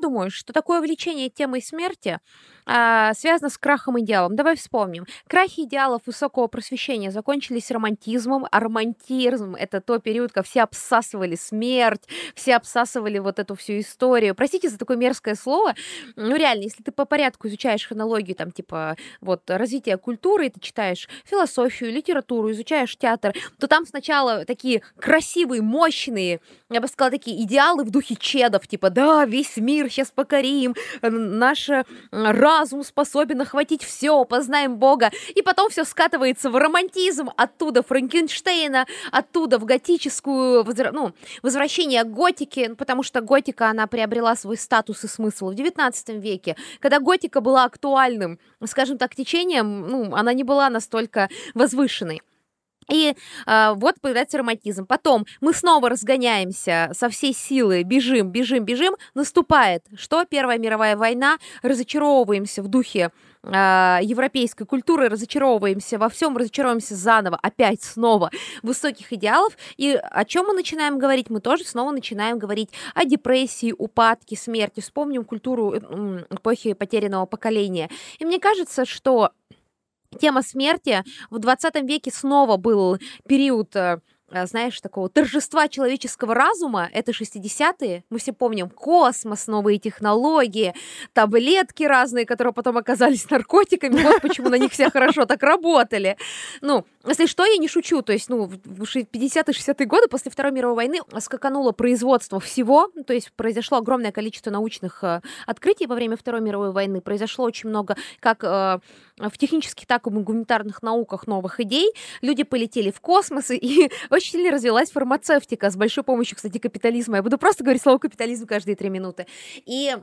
думаю, что такое увлечение темой смерти связано с крахом идеалом. Давай вспомним. Крахи идеалов высокого просвещения закончились романтизмом, а романтизм — это то период, когда все обсасывали смерть, все обсасывали вот эту всю историю. Простите за такое мерзкое слово, ну реально, если ты по порядку изучаешь хронологию, там, типа, вот, развития культуры, ты читаешь философию, литературу, изучаешь театр, то там сначала такие красивые, мощные, я бы сказала, такие идеалы в духе чедов, типа, да, весь мир сейчас покорим, наш разум способен охватить все, познаем Бога, и потом все скатывается в романтизм, оттуда Франкенштейна, оттуда в готическую, ну, возвращение к готике, потому что готика, она приобрела свой статус и смысл в 19 веке, когда готика была актуальным, скажем так, течением, ну, она не была настолько возвышенной. И вот появляется романтизм. Потом мы снова разгоняемся со всей силы, бежим, бежим, бежим. Наступает, что Первая мировая война, разочаровываемся в духе европейской культуры, разочаровываемся во всем, разочаровываемся заново, опять снова высоких идеалов. И о чем мы начинаем говорить? Мы тоже снова начинаем говорить о депрессии, упадке, смерти. Вспомним культуру эпохи потерянного поколения. И мне кажется, что тема смерти в 20 веке снова был период, знаешь, такого торжества человеческого разума. Это 60-е, мы все помним космос, новые технологии, таблетки разные, которые потом оказались наркотиками, вот почему на них все хорошо так работали. Ну, если что, я не шучу, то есть, ну, в 50-60-е годы после Второй мировой войны скакануло производство всего, то есть произошло огромное количество научных открытий во время Второй мировой войны, произошло очень много как в технических, так и в гуманитарных науках новых идей, люди полетели в космос, и очень сильно развилась фармацевтика с большой помощью, кстати, капитализма. Я буду просто говорить слово «капитализм» каждые 3 минуты. И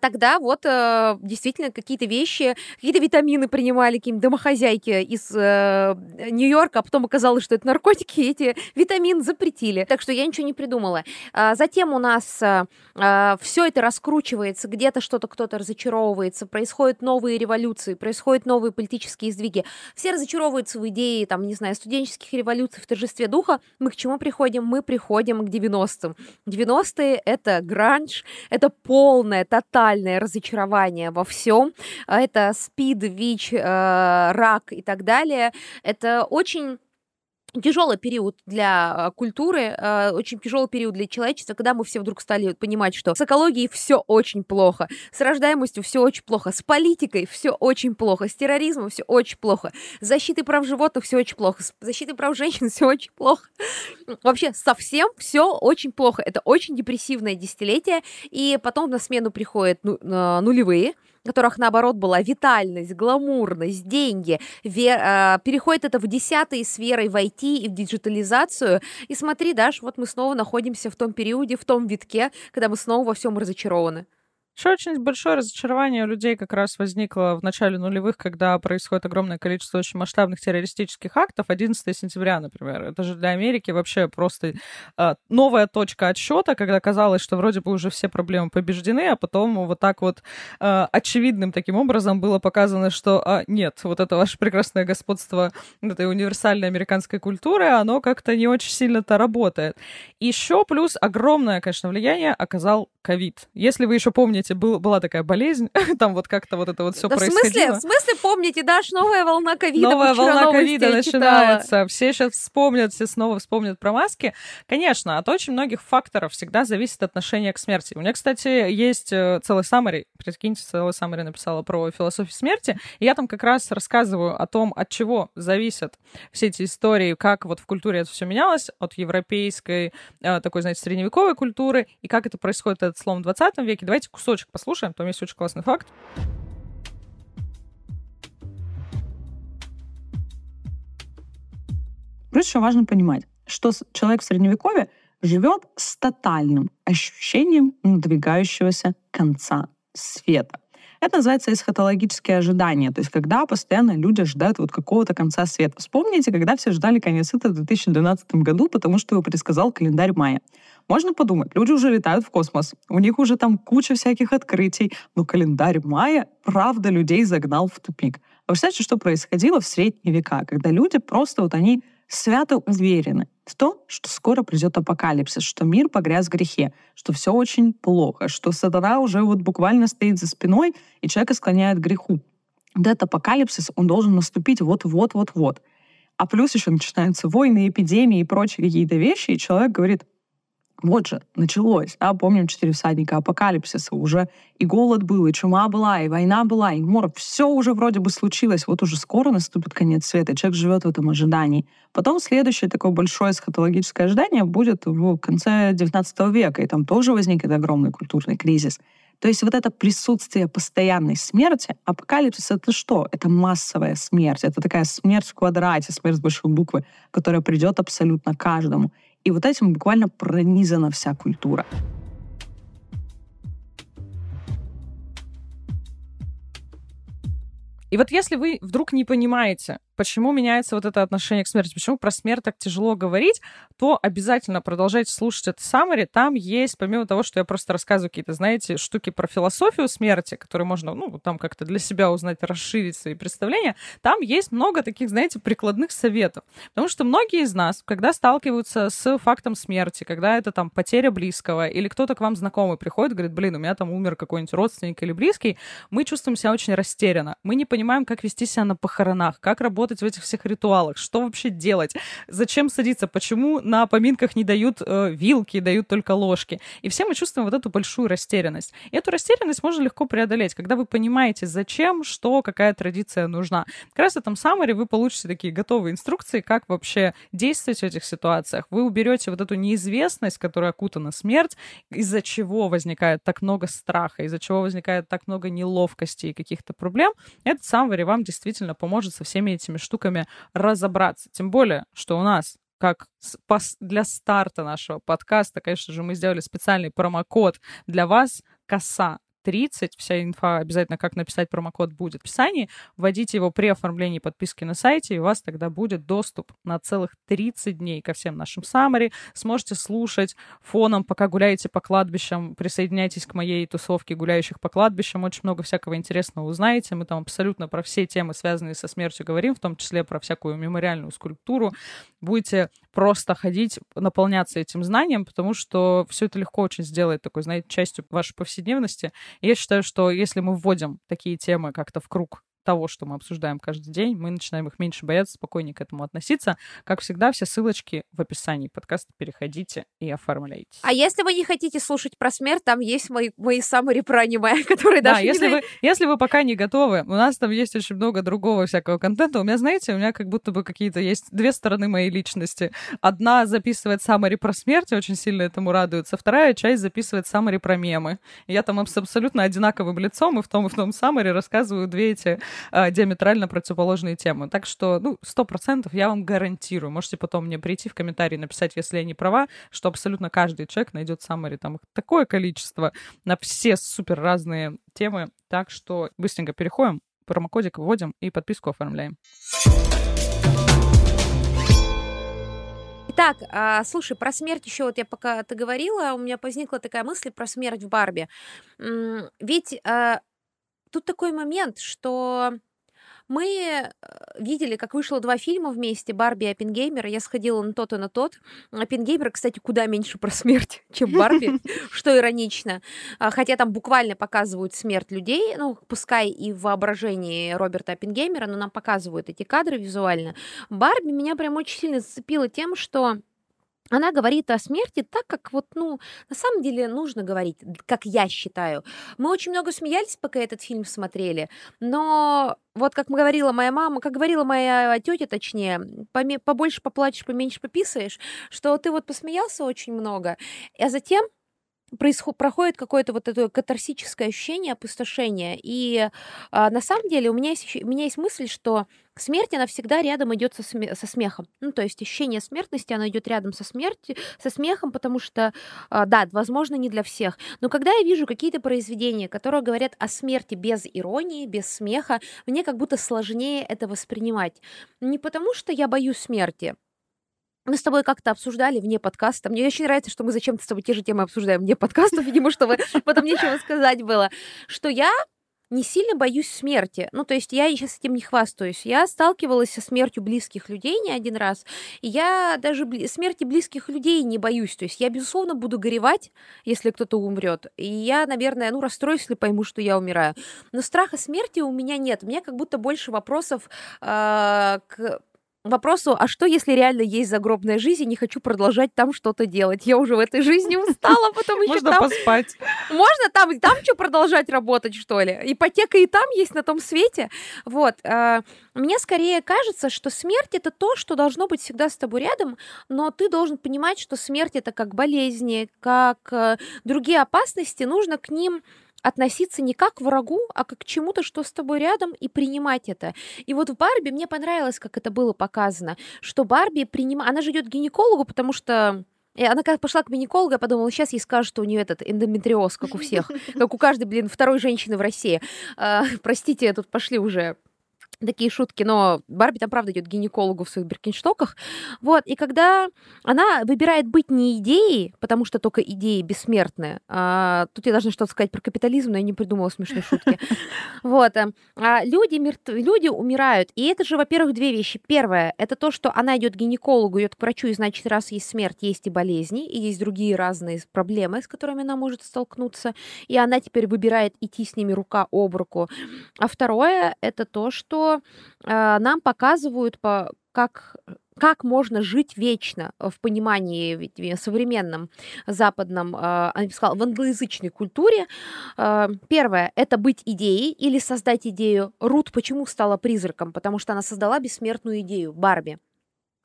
тогда вот действительно какие-то вещи, какие-то витамины принимали какие-нибудь домохозяйки из Нью-Йорка, а потом оказалось, что это наркотики, и эти витамины запретили. Так что я ничего не придумала. Затем у нас все это раскручивается, где-то что-то, кто-то разочаровывается, происходят новые революции, происходят новые политические сдвиги. Все разочаровываются в идее, там, не знаю, студенческих революций, в торжестве духа. Мы к чему приходим? Мы приходим к 90-м. 90-е — это гранж, это полная, тотальное разочарование во всем. Это СПИД, ВИЧ, рак и так далее. Это очень тяжелый период для культуры, очень тяжелый период для человечества, когда мы все вдруг стали понимать, что с экологией все очень плохо, с рождаемостью все очень плохо, с политикой все очень плохо, с терроризмом все очень плохо, с защитой прав животных все очень плохо, с защитой прав женщин все очень плохо. Вообще совсем все очень плохо. Это очень депрессивное десятилетие, и потом на смену приходят нулевые, в которых, наоборот, была витальность, гламурность, деньги. Переходит это в 10-е с верой в IT и в диджитализацию. И смотри, Даш, вот мы снова находимся в том периоде, в том витке, когда мы снова во всем разочарованы. Еще очень большое разочарование у людей как раз возникло в начале нулевых, когда происходит огромное количество очень масштабных террористических актов. 11 сентября, например. Это же для Америки вообще просто новая точка отсчета, когда казалось, что вроде бы уже все проблемы побеждены, а потом вот так вот очевидным таким образом было показано, что нет, вот это ваше прекрасное господство этой универсальной американской культуры, оно как-то не очень сильно-то работает. Еще плюс огромное, конечно, влияние оказал ковид. Если вы еще помните, была такая болезнь, там вот как-то вот это вот все происходило. В смысле помните, Даш, новая волна ковида. Новая волна ковида начинается. Все сейчас вспомнят, все снова вспомнят про маски. Конечно, от очень многих факторов всегда зависит отношение к смерти. У меня, кстати, есть целый саммари, прикиньте, целый саммари написала про философию смерти, и я там как раз рассказываю о том, от чего зависят все эти истории, как вот в культуре это все менялось, от европейской, такой, знаете, средневековой культуры, и как это происходит, этот слом в 20 веке. Давайте кусочек послушаем, там есть очень классный факт. Плюс еще важно понимать, что человек в Средневековье живет с тотальным ощущением надвигающегося конца света. Это называется эсхатологические ожидания, то есть когда постоянно люди ожидают вот какого-то конца света. Вспомните, когда все ждали конец света в 2012 году, потому что его предсказал календарь майя. Можно подумать, люди уже летают в космос, у них уже там куча всяких открытий, но календарь майя, правда, людей загнал в тупик. А вы представляете, что происходило в средние века, когда люди просто вот они свято уверены в том, что скоро придет апокалипсис, что мир погряз в грехе, что все очень плохо, что сатана уже вот буквально стоит за спиной и человека склоняет к греху. Этот апокалипсис, он должен наступить вот-вот-вот-вот. А плюс еще начинаются войны, эпидемии и прочие какие-то вещи, и человек говорит: вот же, началось, да, помним 4 всадника апокалипсиса, уже и голод был, и чума была, и война была, и мор, все уже вроде бы случилось, вот уже скоро наступит конец света, человек живет в этом ожидании. Потом следующее такое большое эсхатологическое ожидание будет в конце 19 века, и там тоже возникнет огромный культурный кризис. То есть вот это присутствие постоянной смерти, апокалипсис — это что? Это массовая смерть, это такая смерть в квадрате, смерть с большой буквы, которая придет абсолютно каждому. И вот этим буквально пронизана вся культура. И вот если вы вдруг не понимаете, почему меняется вот это отношение к смерти, почему про смерть так тяжело говорить, то обязательно продолжайте слушать это саммари. Там есть, помимо того, что я просто рассказываю какие-то, знаете, штуки про философию смерти, которые можно, ну, там как-то для себя узнать, расширить свои представления, там есть много таких, знаете, прикладных советов. Потому что многие из нас, когда сталкиваются с фактом смерти, когда это там потеря близкого, или кто-то к вам знакомый приходит, говорит: блин, у меня там умер какой-нибудь родственник или близкий, мы чувствуем себя очень растерянно, мы не понимаем, как вести себя на похоронах, как работать в этих всех ритуалах, что вообще делать, зачем садиться, почему на поминках не дают вилки, дают только ложки. И все мы чувствуем вот эту большую растерянность. И эту растерянность можно легко преодолеть, когда вы понимаете, зачем, что, какая традиция нужна. Как раз в этом саммари вы получите такие готовые инструкции, как вообще действовать в этих ситуациях. Вы уберете вот эту неизвестность, которая окутана смерть, из-за чего возникает так много страха, из-за чего возникает так много неловкости и каких-то проблем. Этот саммари вам действительно поможет со всеми этими штуками разобраться. Тем более, что у нас, как для старта нашего подкаста, конечно же, мы сделали специальный промокод для вас, KOSA30. Вся инфа обязательно, как написать промокод, будет в описании. Вводите его при оформлении подписки на сайте, и у вас тогда будет доступ на целых 30 дней ко всем нашим саммари. Сможете слушать фоном, пока гуляете по кладбищам. Присоединяйтесь к моей тусовке гуляющих по кладбищам. Очень много всякого интересного узнаете. Мы там абсолютно про все темы, связанные со смертью, говорим, в том числе про всякую мемориальную скульптуру. Будете просто ходить, наполняться этим знанием, потому что все это легко очень сделает такой, знаете, частью вашей повседневности. Я считаю, что если мы вводим такие темы как-то в круг того, что мы обсуждаем каждый день, мы начинаем их меньше бояться, спокойнее к этому относиться. Как всегда, все ссылочки в описании подкаста. Переходите и оформляйтесь. А если вы не хотите слушать про смерть, там есть мои саммари про аниме, которые даже не... Да, если вы пока не готовы, у нас там есть очень много другого всякого контента. У меня, знаете, у меня как будто бы какие-то есть две стороны моей личности. Одна записывает саммари про смерть, очень сильно этому радуется. Вторая часть записывает саммари про мемы. Я там с абсолютно одинаковым лицом и в том саммари рассказываю две эти диаметрально противоположные темы. Так что, 100% я вам гарантирую. Можете потом мне прийти в комментарии написать, если я не права, что абсолютно каждый человек найдет саммари. Там их такое количество на все супер разные темы. Так что быстренько переходим, промокодик вводим и подписку оформляем. Итак, слушай, про смерть еще вот я пока ты говорила, у меня возникла такая мысль про смерть в Барби. Ведь... Тут такой момент, что мы видели, как вышло 2 фильма вместе, Барби и Оппенгеймер. Я сходила на тот и на тот. Оппенгеймер, кстати, куда меньше про смерть, чем Барби, что иронично. Хотя там буквально показывают смерть людей, пускай и в воображении Роберта Оппенгеймера, но нам показывают эти кадры визуально. Барби меня прям очень сильно зацепила тем, что... Она говорит о смерти так, как на самом деле нужно говорить, как я считаю. Мы очень много смеялись, пока этот фильм смотрели, но вот как говорила моя мама, как говорила моя тетя, точнее, побольше поплачешь, поменьше пописаешь, что ты вот посмеялся очень много, а затем проходит какое-то вот это катарсическое ощущение опустошения. И на самом деле у меня есть мысль, что смерть, она всегда рядом идет со смехом. То есть ощущение смертности, оно идет рядом со смехом, потому что, да, возможно, не для всех. Но когда я вижу какие-то произведения, которые говорят о смерти без иронии, без смеха, мне как будто сложнее это воспринимать. Не потому что я боюсь смерти. Мы с тобой как-то обсуждали вне подкаста. Мне очень нравится, что мы зачем-то с тобой те же темы обсуждаем вне подкастов, видимо, чтобы потом нечего сказать было. Что я не сильно боюсь смерти. Ну, то есть я сейчас этим не хвастаюсь. Я сталкивалась со смертью близких людей не один раз. И я даже смерти близких людей не боюсь. То есть я, безусловно, буду горевать, если кто-то умрет. И я, наверное, расстроюсь, если пойму, что я умираю. Но страха смерти у меня нет. У меня как будто больше вопросов к... вопросу, а что, если реально есть загробная жизнь, и не хочу продолжать там что-то делать? Я уже в этой жизни устала, потом еще там... Можно поспать. Можно там и там что, продолжать работать, что ли? Ипотека и там есть на том свете. Вот. Мне скорее кажется, что смерть — это то, что должно быть всегда с тобой рядом, но ты должен понимать, что смерть — это как болезни, как другие опасности, нужно к ним... относиться не как к врагу, а как к чему-то, что с тобой рядом, и принимать это. И вот в Барби мне понравилось, как это было показано, что Барби принимает... Она же идет к гинекологу, потому что... И она когда пошла к гинекологу, я подумала, сейчас ей скажут, что у нее этот эндометриоз, как у всех, как у каждой, второй женщины в России. Простите, тут пошли уже... такие шутки, но Барби там, правда, идет к гинекологу в своих беркинштоках. Вот, и когда она выбирает быть не идеей, потому что только идеи бессмертны, тут я должна что-то сказать про капитализм, но я не придумала смешной шутки. Вот, люди умирают, и это же, во-первых, две вещи. Первое, это то, что она идет к гинекологу, идет к врачу, и значит, раз есть смерть, есть и болезни, и есть другие разные проблемы, с которыми она может столкнуться, и она теперь выбирает идти с ними рука об руку. А второе, это то, что нам показывают, как можно жить вечно в понимании современном, западном, я бы сказала, в англоязычной культуре. Первое — это быть идеей или создать идею. Рут почему стала призраком? Потому что она создала бессмертную идею Барби.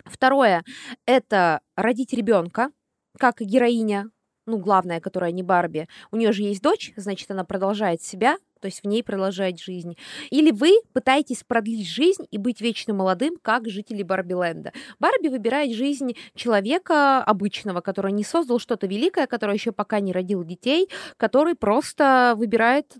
Второе — это родить ребенка, как героиня, главная, которая не Барби. У нее же есть дочь, значит, она продолжает себя, то есть в ней продолжает жизнь. Или вы пытаетесь продлить жизнь и быть вечно молодым, как жители Барби Лэнда. Барби выбирает жизнь человека обычного, который не создал что-то великое, который еще пока не родил детей, который просто выбирает,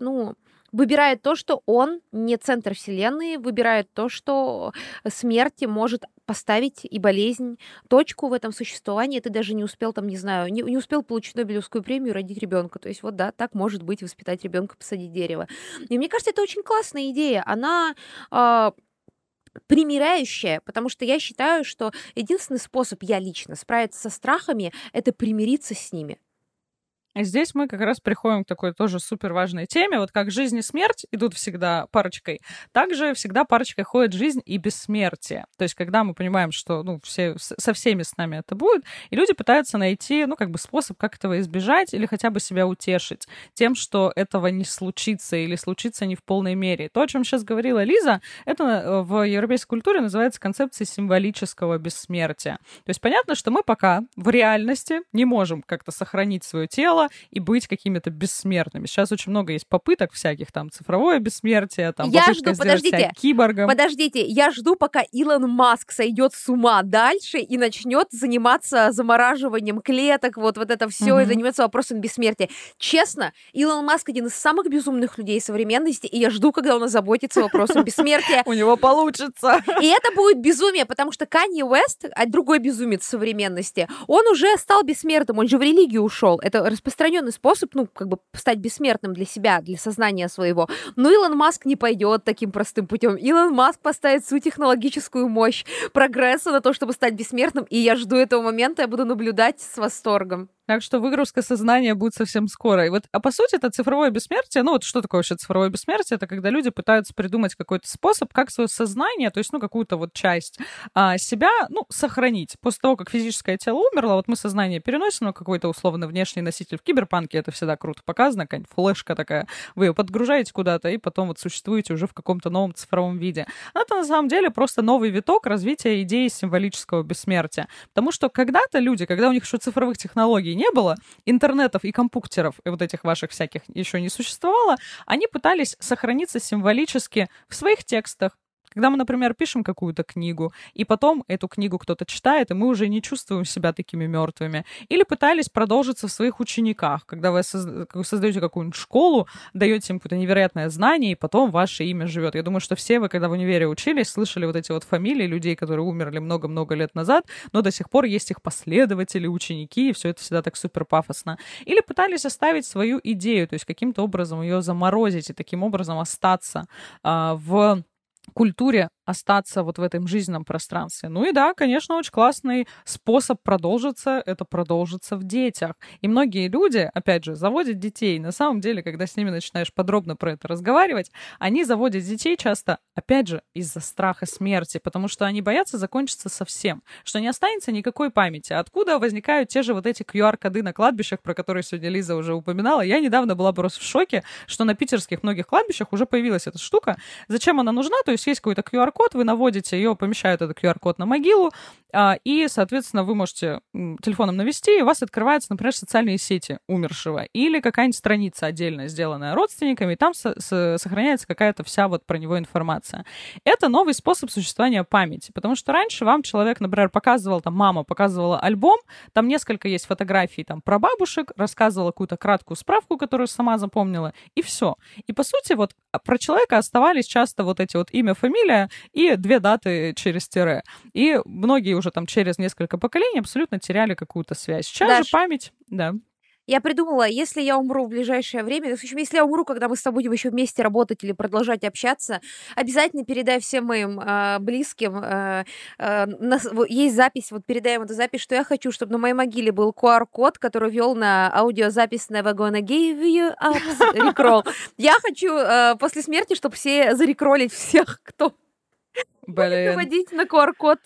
выбирает то, что он не центр вселенной, выбирает то, что смерть может поставить и болезнь, точку в этом существовании. Ты даже не успел, не успел получить Нобелевскую премию, родить ребенка. То есть вот да, так может быть, воспитать ребенка, посадить дерево. И мне кажется, это очень классная идея. Она... примиряющая, потому что я считаю, что единственный способ я лично справиться со страхами — это примириться с ними. И здесь мы как раз приходим к такой тоже суперважной теме. Вот как жизнь и смерть идут всегда парочкой, также всегда парочкой ходит жизнь и бессмертие. То есть когда мы понимаем, что со всеми с нами это будет, и люди пытаются найти способ, как этого избежать или хотя бы себя утешить тем, что этого не случится или случится не в полной мере. То, о чем сейчас говорила Лиза, это в европейской культуре называется концепцией символического бессмертия. То есть понятно, что мы пока в реальности не можем как-то сохранить свое тело, и быть какими-то бессмертными. Сейчас очень много есть попыток всяких, цифровое бессмертие, попытка сделать себя киборгом. Подождите, я жду, пока Илон Маск сойдет с ума дальше и начнет заниматься замораживанием клеток, вот это все, и заниматься вопросом бессмертия. Честно, Илон Маск один из самых безумных людей современности, и я жду, когда он озаботится вопросом бессмертия. У него получится. И это будет безумие, потому что Канье Уэст, другой безумец современности, он уже стал бессмертным, он же в религию ушел. Это распространенный способ, стать бессмертным для себя, для сознания своего. Но Илон Маск не пойдет таким простым путем. Илон Маск поставит всю технологическую мощь прогресса на то, чтобы стать бессмертным, и я жду этого момента, я буду наблюдать с восторгом. Так что выгрузка сознания будет совсем скоро. А по сути, это цифровое бессмертие. Что такое вообще цифровое бессмертие? Это когда люди пытаются придумать какой-то способ, как свое сознание, то есть, какую-то часть себя, сохранить. После того, как физическое тело умерло, мы сознание переносим на какой-то условно внешний носитель. В Киберпанке это всегда круто показано, какая-нибудь флешка такая. Вы ее подгружаете куда-то, и потом существуете уже в каком-то новом цифровом виде. Это на самом деле просто новый виток развития идеи символического бессмертия. Потому что когда-то люди, когда у них еще цифровых технологий не было, интернетов и компьютеров, и этих ваших всяких еще не существовало, они пытались сохраниться символически в своих текстах, Когда мы, например, пишем какую-то книгу, и потом эту книгу кто-то читает, и мы уже не чувствуем себя такими мертвыми. Или пытались продолжиться в своих учениках, когда вы создаете какую-нибудь школу, даете им какое-то невероятное знание, и потом ваше имя живет. Я думаю, что все вы, когда в универе учились, слышали вот эти вот фамилии людей, которые умерли много-много лет назад, но до сих пор есть их последователи, ученики, и все это всегда так супер пафосно. Или пытались оставить свою идею, то есть каким-то образом ее заморозить и таким образом остаться в культуре, остаться вот в этом жизненном пространстве. Ну и да, конечно, очень классный способ продолжиться, это продолжиться в детях. И многие люди, опять же, заводят детей. На самом деле, когда с ними начинаешь подробно про это разговаривать, они заводят детей часто, опять же, из-за страха смерти, потому что они боятся закончиться совсем, что не останется никакой памяти. Откуда возникают те же вот эти QR-коды на кладбищах, про которые сегодня Лиза уже упоминала. Я недавно была просто в шоке, что на питерских многих кладбищах уже появилась эта штука. Зачем она нужна? То есть есть какой-то QR-код, вы наводите ее, помещают этот QR-код на могилу, и, соответственно, вы можете телефоном навести, и у вас открываются, например, социальные сети умершего или какая-нибудь страница отдельно сделанная родственниками, и там сохраняется какая-то вся вот про него информация. Это новый способ существования памяти, потому что раньше вам человек, например, показывал, там мама показывала альбом, там несколько есть фотографий там про бабушек, рассказывала какую-то краткую справку, которую сама запомнила, и все. И, по сути, вот про человека оставались часто вот эти вот имя, фамилия, и две даты через тире. И многие уже там через несколько поколений абсолютно теряли какую-то связь. Сейчас Даш, же память... Да. Я придумала, если я умру в ближайшее время, в общем, если я умру, когда мы с тобой будем еще вместе работать или продолжать общаться, обязательно передай всем моим близким, есть запись, вот передаем эту запись, что я хочу, чтобы на моей могиле был QR-код, который вел на аудиозапись Never Gonna Give You Up рекролл. Я хочу после смерти, чтобы все зарекролить всех, кто... Блин. Наводить на QR-код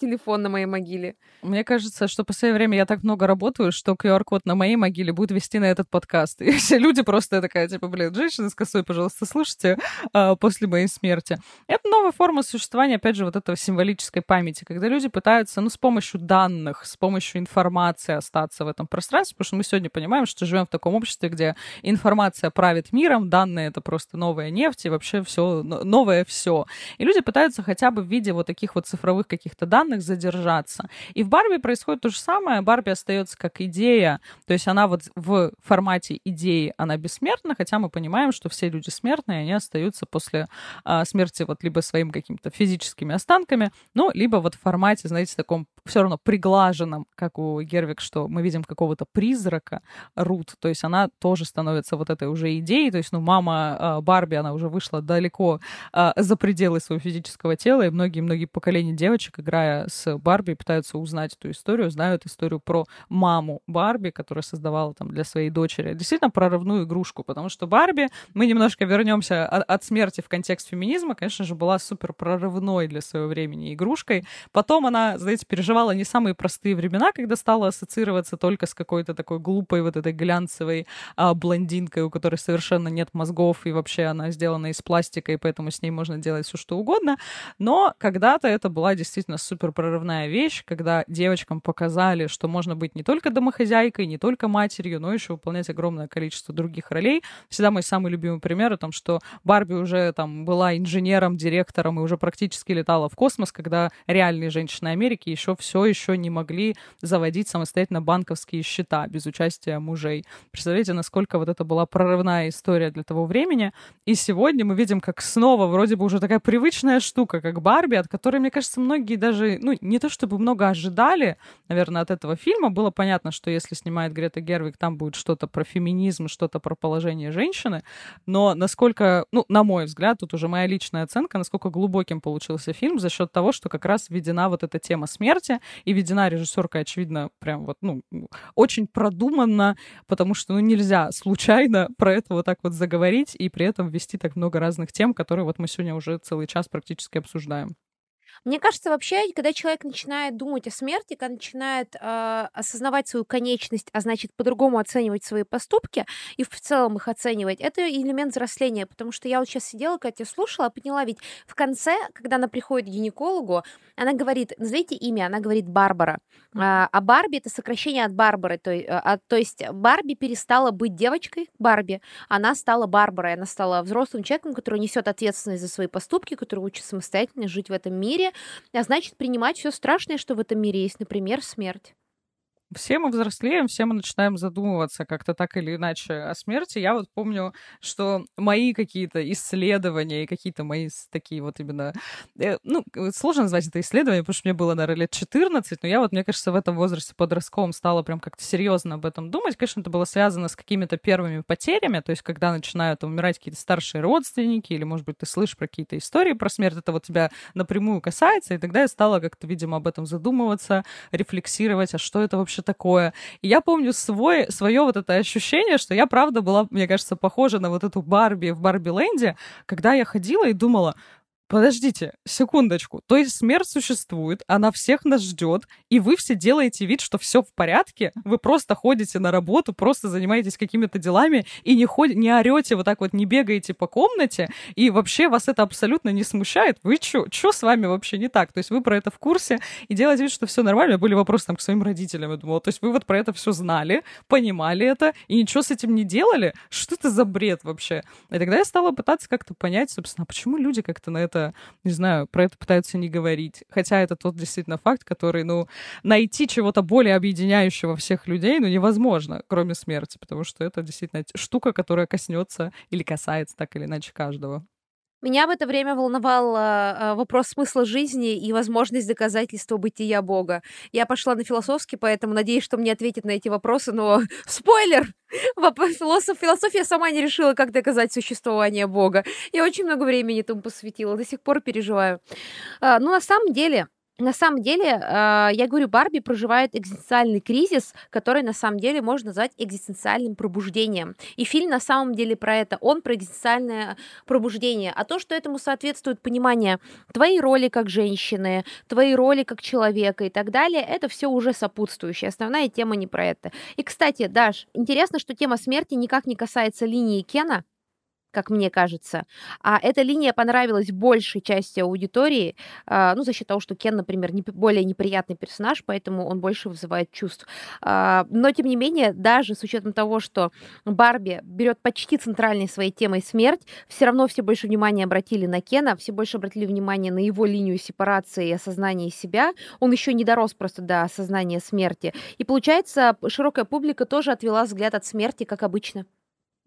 телефон на моей могиле. Мне кажется, что в последнее время я так много работаю, что QR-код на моей могиле будет вести на этот подкаст. И все люди просто такая, типа, блин, женщина с косой, пожалуйста, слушайте после моей смерти. Это новая форма существования, опять же, вот этого символической памяти, когда люди пытаются, ну, с помощью данных, с помощью информации остаться в этом пространстве, потому что мы сегодня понимаем, что живем в таком обществе, где информация правит миром, данные — это просто новая нефть, и вообще все новое все. И люди пытаются хотя бы в виде вот таких вот цифровых каких-то данных задержаться. И в Барби происходит то же самое. Барби остается как идея, то есть она вот в формате идеи, она бессмертна, хотя мы понимаем, что все люди смертные, они остаются после смерти вот либо своим какими-то физическими останками, ну, либо вот в формате, знаете, таком все равно приглаженном, как у Гервиг, что мы видим какого-то призрака Рут, то есть она тоже становится вот этой уже идеей, то есть, ну, мама Барби, она уже вышла далеко за пределы своего физического тела, и многие-многие поколения девочек, играя с Барби, пытаются узнать эту историю, знают историю про маму Барби, которая создавала там для своей дочери действительно прорывную игрушку, потому что Барби, мы немножко вернемся от смерти в контекст феминизма, конечно же, была супер прорывной для своего времени игрушкой. Потом она, знаете, переживала не самые простые времена, когда стала ассоциироваться только с какой-то такой глупой вот этой глянцевой блондинкой, у которой совершенно нет мозгов, и вообще она сделана из пластика, и поэтому с ней можно делать все что угодно. Но когда-то это была действительно супер прорывная вещь, когда девочкам показали, что можно быть не только домохозяйкой, не только матерью, но еще выполнять огромное количество других ролей. Всегда мой самый любимый пример о том, что Барби уже там была инженером, директором и уже практически летала в космос, когда реальные женщины Америки еще все еще не могли заводить самостоятельно банковские счета без участия мужей. Представляете, насколько вот это была прорывная история для того времени. И сегодня мы видим, как снова вроде бы уже такая привычная штука, как Барби, от которой, мне кажется, многие даже, ну, не то чтобы много ожидали, наверное, от этого фильма. Было понятно, что если снимает Грета Гервиг, там будет что-то про феминизм, что-то про положение женщины, но насколько, ну, на мой взгляд, тут уже моя личная оценка, насколько глубоким получился фильм за счет того, что как раз введена вот эта тема смерти, и введена режиссерка, очевидно, прям вот, ну, очень продуманно, потому что, ну, нельзя случайно про это вот так вот заговорить и при этом ввести так много разных тем, которые вот мы сегодня уже целый час практически обсуждаем. Мне кажется, вообще, когда человек начинает думать о смерти, когда начинает осознавать свою конечность, а значит, по-другому оценивать свои поступки и в целом их оценивать, это элемент взросления, потому что я вот сейчас сидела, когда тебя слушала, поняла, ведь в конце, когда она приходит к гинекологу, она говорит, назовите имя, она говорит Барбара, а Барби — это сокращение от Барбары, то есть Барби перестала быть девочкой Барби, она стала Барбарой, она стала взрослым человеком, который несет ответственность за свои поступки, который учит самостоятельно жить в этом мире, а значит, принимать все страшное, что в этом мире есть, например, смерть. Все мы взрослеем, все мы начинаем задумываться как-то так или иначе о смерти. Я вот помню, что мои какие-то исследования и какие-то мои такие вот именно... Ну, сложно назвать это исследование, потому что мне было, наверное, лет 14, но я вот, мне кажется, в этом возрасте подростком стала прям как-то серьезно об этом думать. Конечно, это было связано с какими-то первыми потерями, то есть когда начинают умирать какие-то старшие родственники, или, может быть, ты слышишь про какие-то истории про смерть, это вот тебя напрямую касается, и тогда я стала как-то, видимо, об этом задумываться, рефлексировать, а что это вообще такое. И я помню свое вот это ощущение, что я, правда, была, мне кажется, похожа на вот эту Барби в Барби Лэнде, когда я ходила и думала, подождите, секундочку, то есть смерть существует, она всех нас ждет, и вы все делаете вид, что все в порядке, вы просто ходите на работу, просто занимаетесь какими-то делами и не орете вот так вот, не бегаете по комнате, и вообще вас это абсолютно не смущает, вы чё с вами вообще не так, то есть вы про это в курсе и делаете вид, что все нормально. Были вопросы там к своим родителям, я думала, то есть вы вот про это все знали, понимали это и ничего с этим не делали, что это за бред вообще? И тогда я стала пытаться как-то понять, собственно, почему люди как-то на это, не знаю, про это пытаются не говорить. Хотя это тот действительно факт, который, ну, найти чего-то более объединяющего всех людей, ну, невозможно, кроме смерти, потому что это действительно штука, которая коснется или касается так или иначе каждого. Меня в это время волновал вопрос смысла жизни и возможность доказательства бытия Бога. Я пошла на философский, поэтому надеюсь, что мне ответят на эти вопросы, но спойлер! Философия сама не решила, как доказать существование Бога. Я очень много времени этому посвятила, до сих пор переживаю. Ну, на самом деле, я говорю, Барби проживает экзистенциальный кризис, который на самом деле можно назвать экзистенциальным пробуждением. И фильм на самом деле про это. Он про экзистенциальное пробуждение. А то, что этому соответствует понимание твоей роли как женщины, твоей роли как человека и так далее, это все уже сопутствующее. Основная тема не про это. И, кстати, Даш, интересно, что тема смерти никак не касается линии Кена, как мне кажется. А эта линия понравилась большей части аудитории, ну, за счет того, что Кен, например, более неприятный персонаж, поэтому он больше вызывает чувств. Но, тем не менее, даже с учетом того, что Барби берет почти центральной своей темой смерть, все равно все больше внимания обратили на Кена, все больше обратили внимание на его линию сепарации и осознания себя. Он еще не дорос просто до осознания смерти. И, получается, широкая публика тоже отвела взгляд от смерти, как обычно.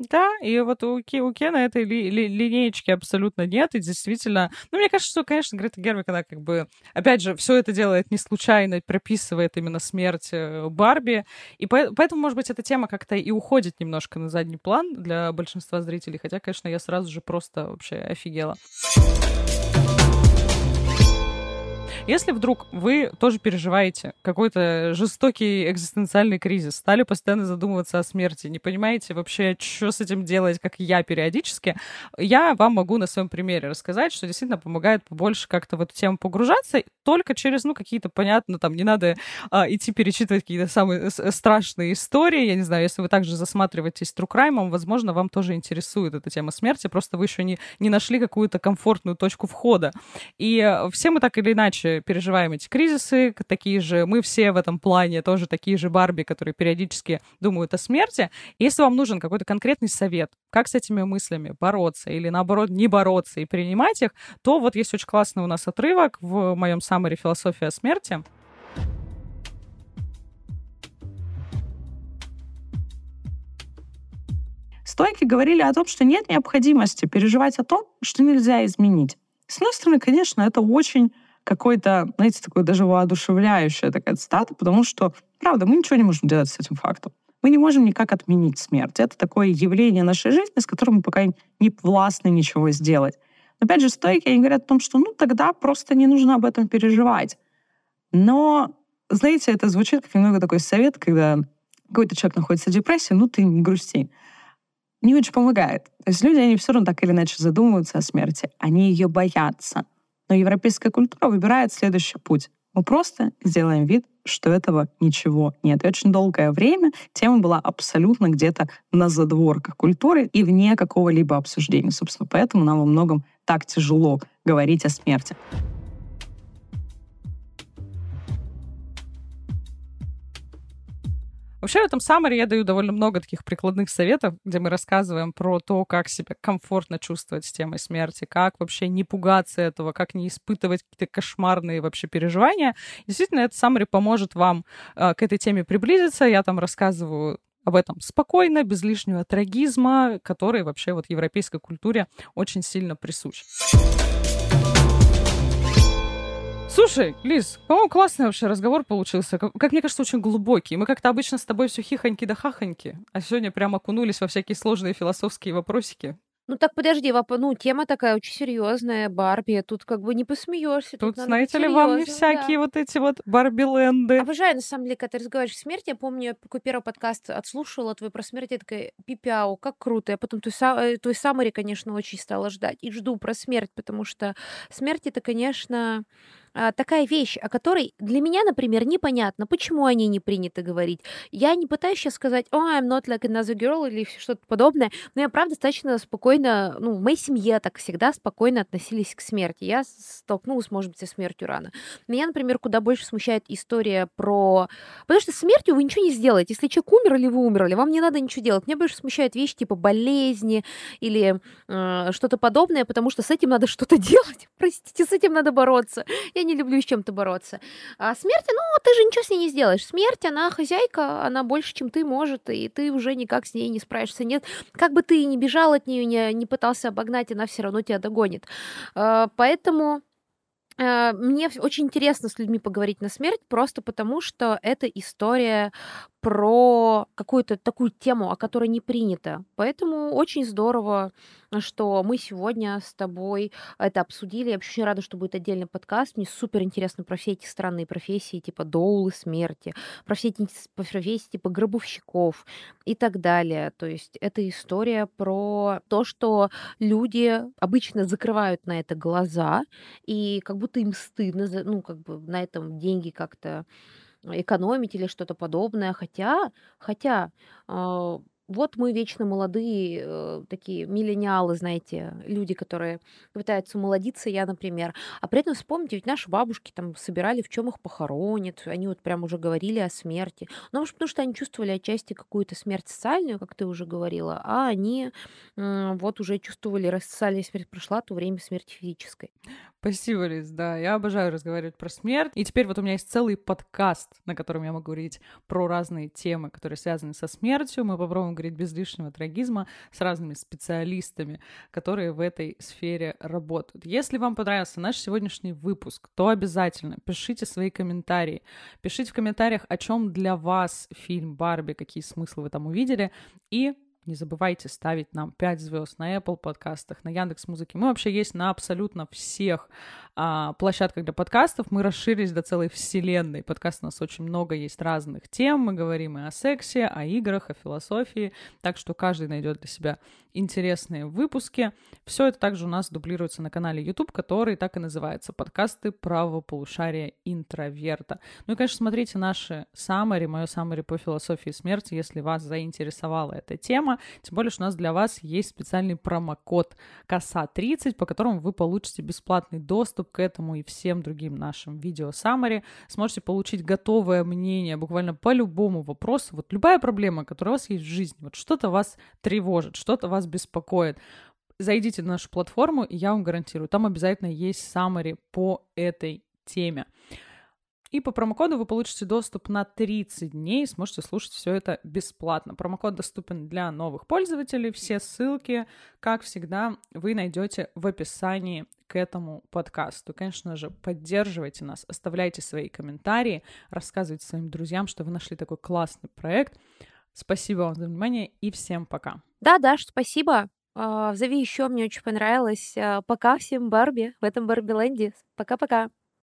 Да, и вот у Кена этой линеечки абсолютно нет, и действительно... Ну, мне кажется, что, конечно, Грета Гервиг, она как бы... Опять же, все это делает не случайно, прописывает именно смерть Барби, и поэтому, может быть, эта тема как-то и уходит немножко на задний план для большинства зрителей, хотя, конечно, я сразу же просто вообще офигела. Если вдруг вы тоже переживаете какой-то жестокий экзистенциальный кризис, стали постоянно задумываться о смерти, не понимаете вообще, что с этим делать, как я периодически, я вам могу на своем примере рассказать, что действительно помогает побольше как-то в эту тему погружаться, только через, ну, какие-то, понятно, там, не надо идти перечитывать какие-то самые страшные истории, я не знаю, если вы также засматриваетесь True Crime, возможно, вам тоже интересует эта тема смерти, просто вы еще не нашли какую-то комфортную точку входа. И все мы так или иначе переживаем эти кризисы, такие же, мы все в этом плане тоже такие же Барби, которые периодически думают о смерти. Если вам нужен какой-то конкретный совет, как с этими мыслями бороться или, наоборот, не бороться и принимать их, то вот есть очень классный у нас отрывок в моем саммари «Философия смерти». Стойки говорили о том, что нет необходимости переживать о том, что нельзя изменить. С одной стороны, конечно, это очень какой-то, знаете, такой даже воодушевляющая такая цитата, потому что, правда, мы ничего не можем делать с этим фактом. Мы не можем никак отменить смерть. Это такое явление нашей жизни, с которым мы пока не властны ничего сделать. Но, опять же, стоики, они говорят о том, что, ну, тогда просто не нужно об этом переживать. Но, знаете, это звучит как немного такой совет, когда какой-то человек находится в депрессии, ну, ты не грусти. Не очень помогает. То есть люди, они все равно так или иначе задумываются о смерти. Они ее боятся. Но европейская культура выбирает следующий путь. Мы просто сделаем вид, что этого ничего нет. И очень долгое время тема была абсолютно где-то на задворках культуры и вне какого-либо обсуждения. Собственно, поэтому нам во многом так тяжело говорить о смерти. Вообще, в этом саммари я даю довольно много таких прикладных советов, где мы рассказываем про то, как себя комфортно чувствовать с темой смерти, как вообще не пугаться этого, как не испытывать какие-то кошмарные вообще переживания. Действительно, этот саммари поможет вам к этой теме приблизиться. Я там рассказываю об этом спокойно, без лишнего трагизма, который вообще вот европейской культуре очень сильно присущ. Слушай, Лиз, по-моему, классный вообще разговор получился. Как мне кажется, очень глубокий. Мы как-то обычно с тобой все хихоньки да хахоньки, а сегодня прям окунулись во всякие сложные философские вопросики. Ну так подожди, тема такая очень серьезная, Барби, тут как бы не посмеешься. Тут знаете ли, вам не всякие вот эти вот Барби Лэнды. Обожаю, на самом деле, когда ты разговариваешь о смерти. Я помню, какой первый подкаст отслушала твой про смерть, я такая, пипяу, как круто. Я потом твой саммари, конечно, очень стала ждать и жду про смерть, потому что смерть — это, конечно, такая вещь, о которой для меня, например, непонятно, почему о ней не принято говорить. Я не пытаюсь сейчас сказать «I'm not like another girl» или что-то подобное, но я, правда, достаточно спокойно, в моей семье так всегда спокойно относились к смерти. Я столкнулась, может быть, со смертью рано. Меня, например, куда больше смущает история про... Потому что с смертью вы ничего не сделаете. Если человек умер или вы умерли, вам не надо ничего делать. Меня больше смущают вещи типа болезни или что-то подобное, потому что с этим надо что-то делать. Простите, с этим надо бороться. Я не люблю с чем-то бороться. А смерть, ты же ничего с ней не сделаешь. Смерть, она хозяйка, она больше, чем ты, может, и ты уже никак с ней не справишься. Нет, как бы ты ни бежал от нее, не пытался обогнать, она все равно тебя догонит. Поэтому мне очень интересно с людьми поговорить на смерть, просто потому что это история про какую-то такую тему, о которой не принято. Поэтому очень здорово, что мы сегодня с тобой это обсудили. Я очень рада, что будет отдельный подкаст. Мне супер интересно про все эти странные профессии, типа доулы смерти, про все эти профессии, типа гробовщиков и так далее. То есть это история про то, что люди обычно закрывают на это глаза, и как будто им стыдно, на этом деньги как-то экономить или что-то подобное. Хотя вот мы вечно молодые, такие миллениалы, знаете, люди, которые пытаются молодиться, я, например. А при этом вспомните, ведь наши бабушки там собирали, в чем их похоронят, они вот прям уже говорили о смерти. Ну, может, потому что они чувствовали отчасти какую-то смерть социальную, как ты уже говорила, а они вот уже чувствовали, раз социальная смерть прошла, то время смерти физической. Спасибо, Лиз, да, я обожаю разговаривать про смерть. И теперь вот у меня есть целый подкаст, на котором я могу говорить про разные темы, которые связаны со смертью. Мы попробуем говорить без лишнего трагизма с разными специалистами, которые в этой сфере работают. Если вам понравился наш сегодняшний выпуск, то обязательно пишите свои комментарии. Пишите в комментариях, о чем для вас фильм «Барби», какие смыслы вы там увидели. И не забывайте ставить нам 5 звезд на Apple подкастах, на Яндекс.Музыке. Мы вообще есть на абсолютно всех площадках для подкастов. Мы расширились до целой вселенной. Подкастов у нас очень много, есть разных тем. Мы говорим и о сексе, о играх, о философии. Так что каждый найдет для себя интересные выпуски. Все это также у нас дублируется на канале YouTube, который так и называется «Подкасты правого полушария интроверта». Ну и, конечно, смотрите наши саммари, мое саммари по философии смерти, если вас заинтересовала эта тема. Тем более, что у нас для вас есть специальный промокод KOSA30, по которому вы получите бесплатный доступ к этому и всем другим нашим видео-саммари. Сможете получить готовое мнение буквально по любому вопросу. Вот любая проблема, которая у вас есть в жизни, вот что-то вас тревожит, что-то вас беспокоит. Зайдите на нашу платформу, и я вам гарантирую, там обязательно есть саммари по этой теме. И по промокоду вы получите доступ на 30 дней и сможете слушать все это бесплатно. Промокод доступен для новых пользователей. Все ссылки, как всегда, вы найдете в описании к этому подкасту. Конечно же, поддерживайте нас, оставляйте свои комментарии, рассказывайте своим друзьям, что вы нашли такой классный проект. Спасибо вам за внимание и всем пока. Да, Даш, спасибо. Зови еще, мне очень понравилось. Пока всем Барби в этом Барби Лэнде. Пока-пока.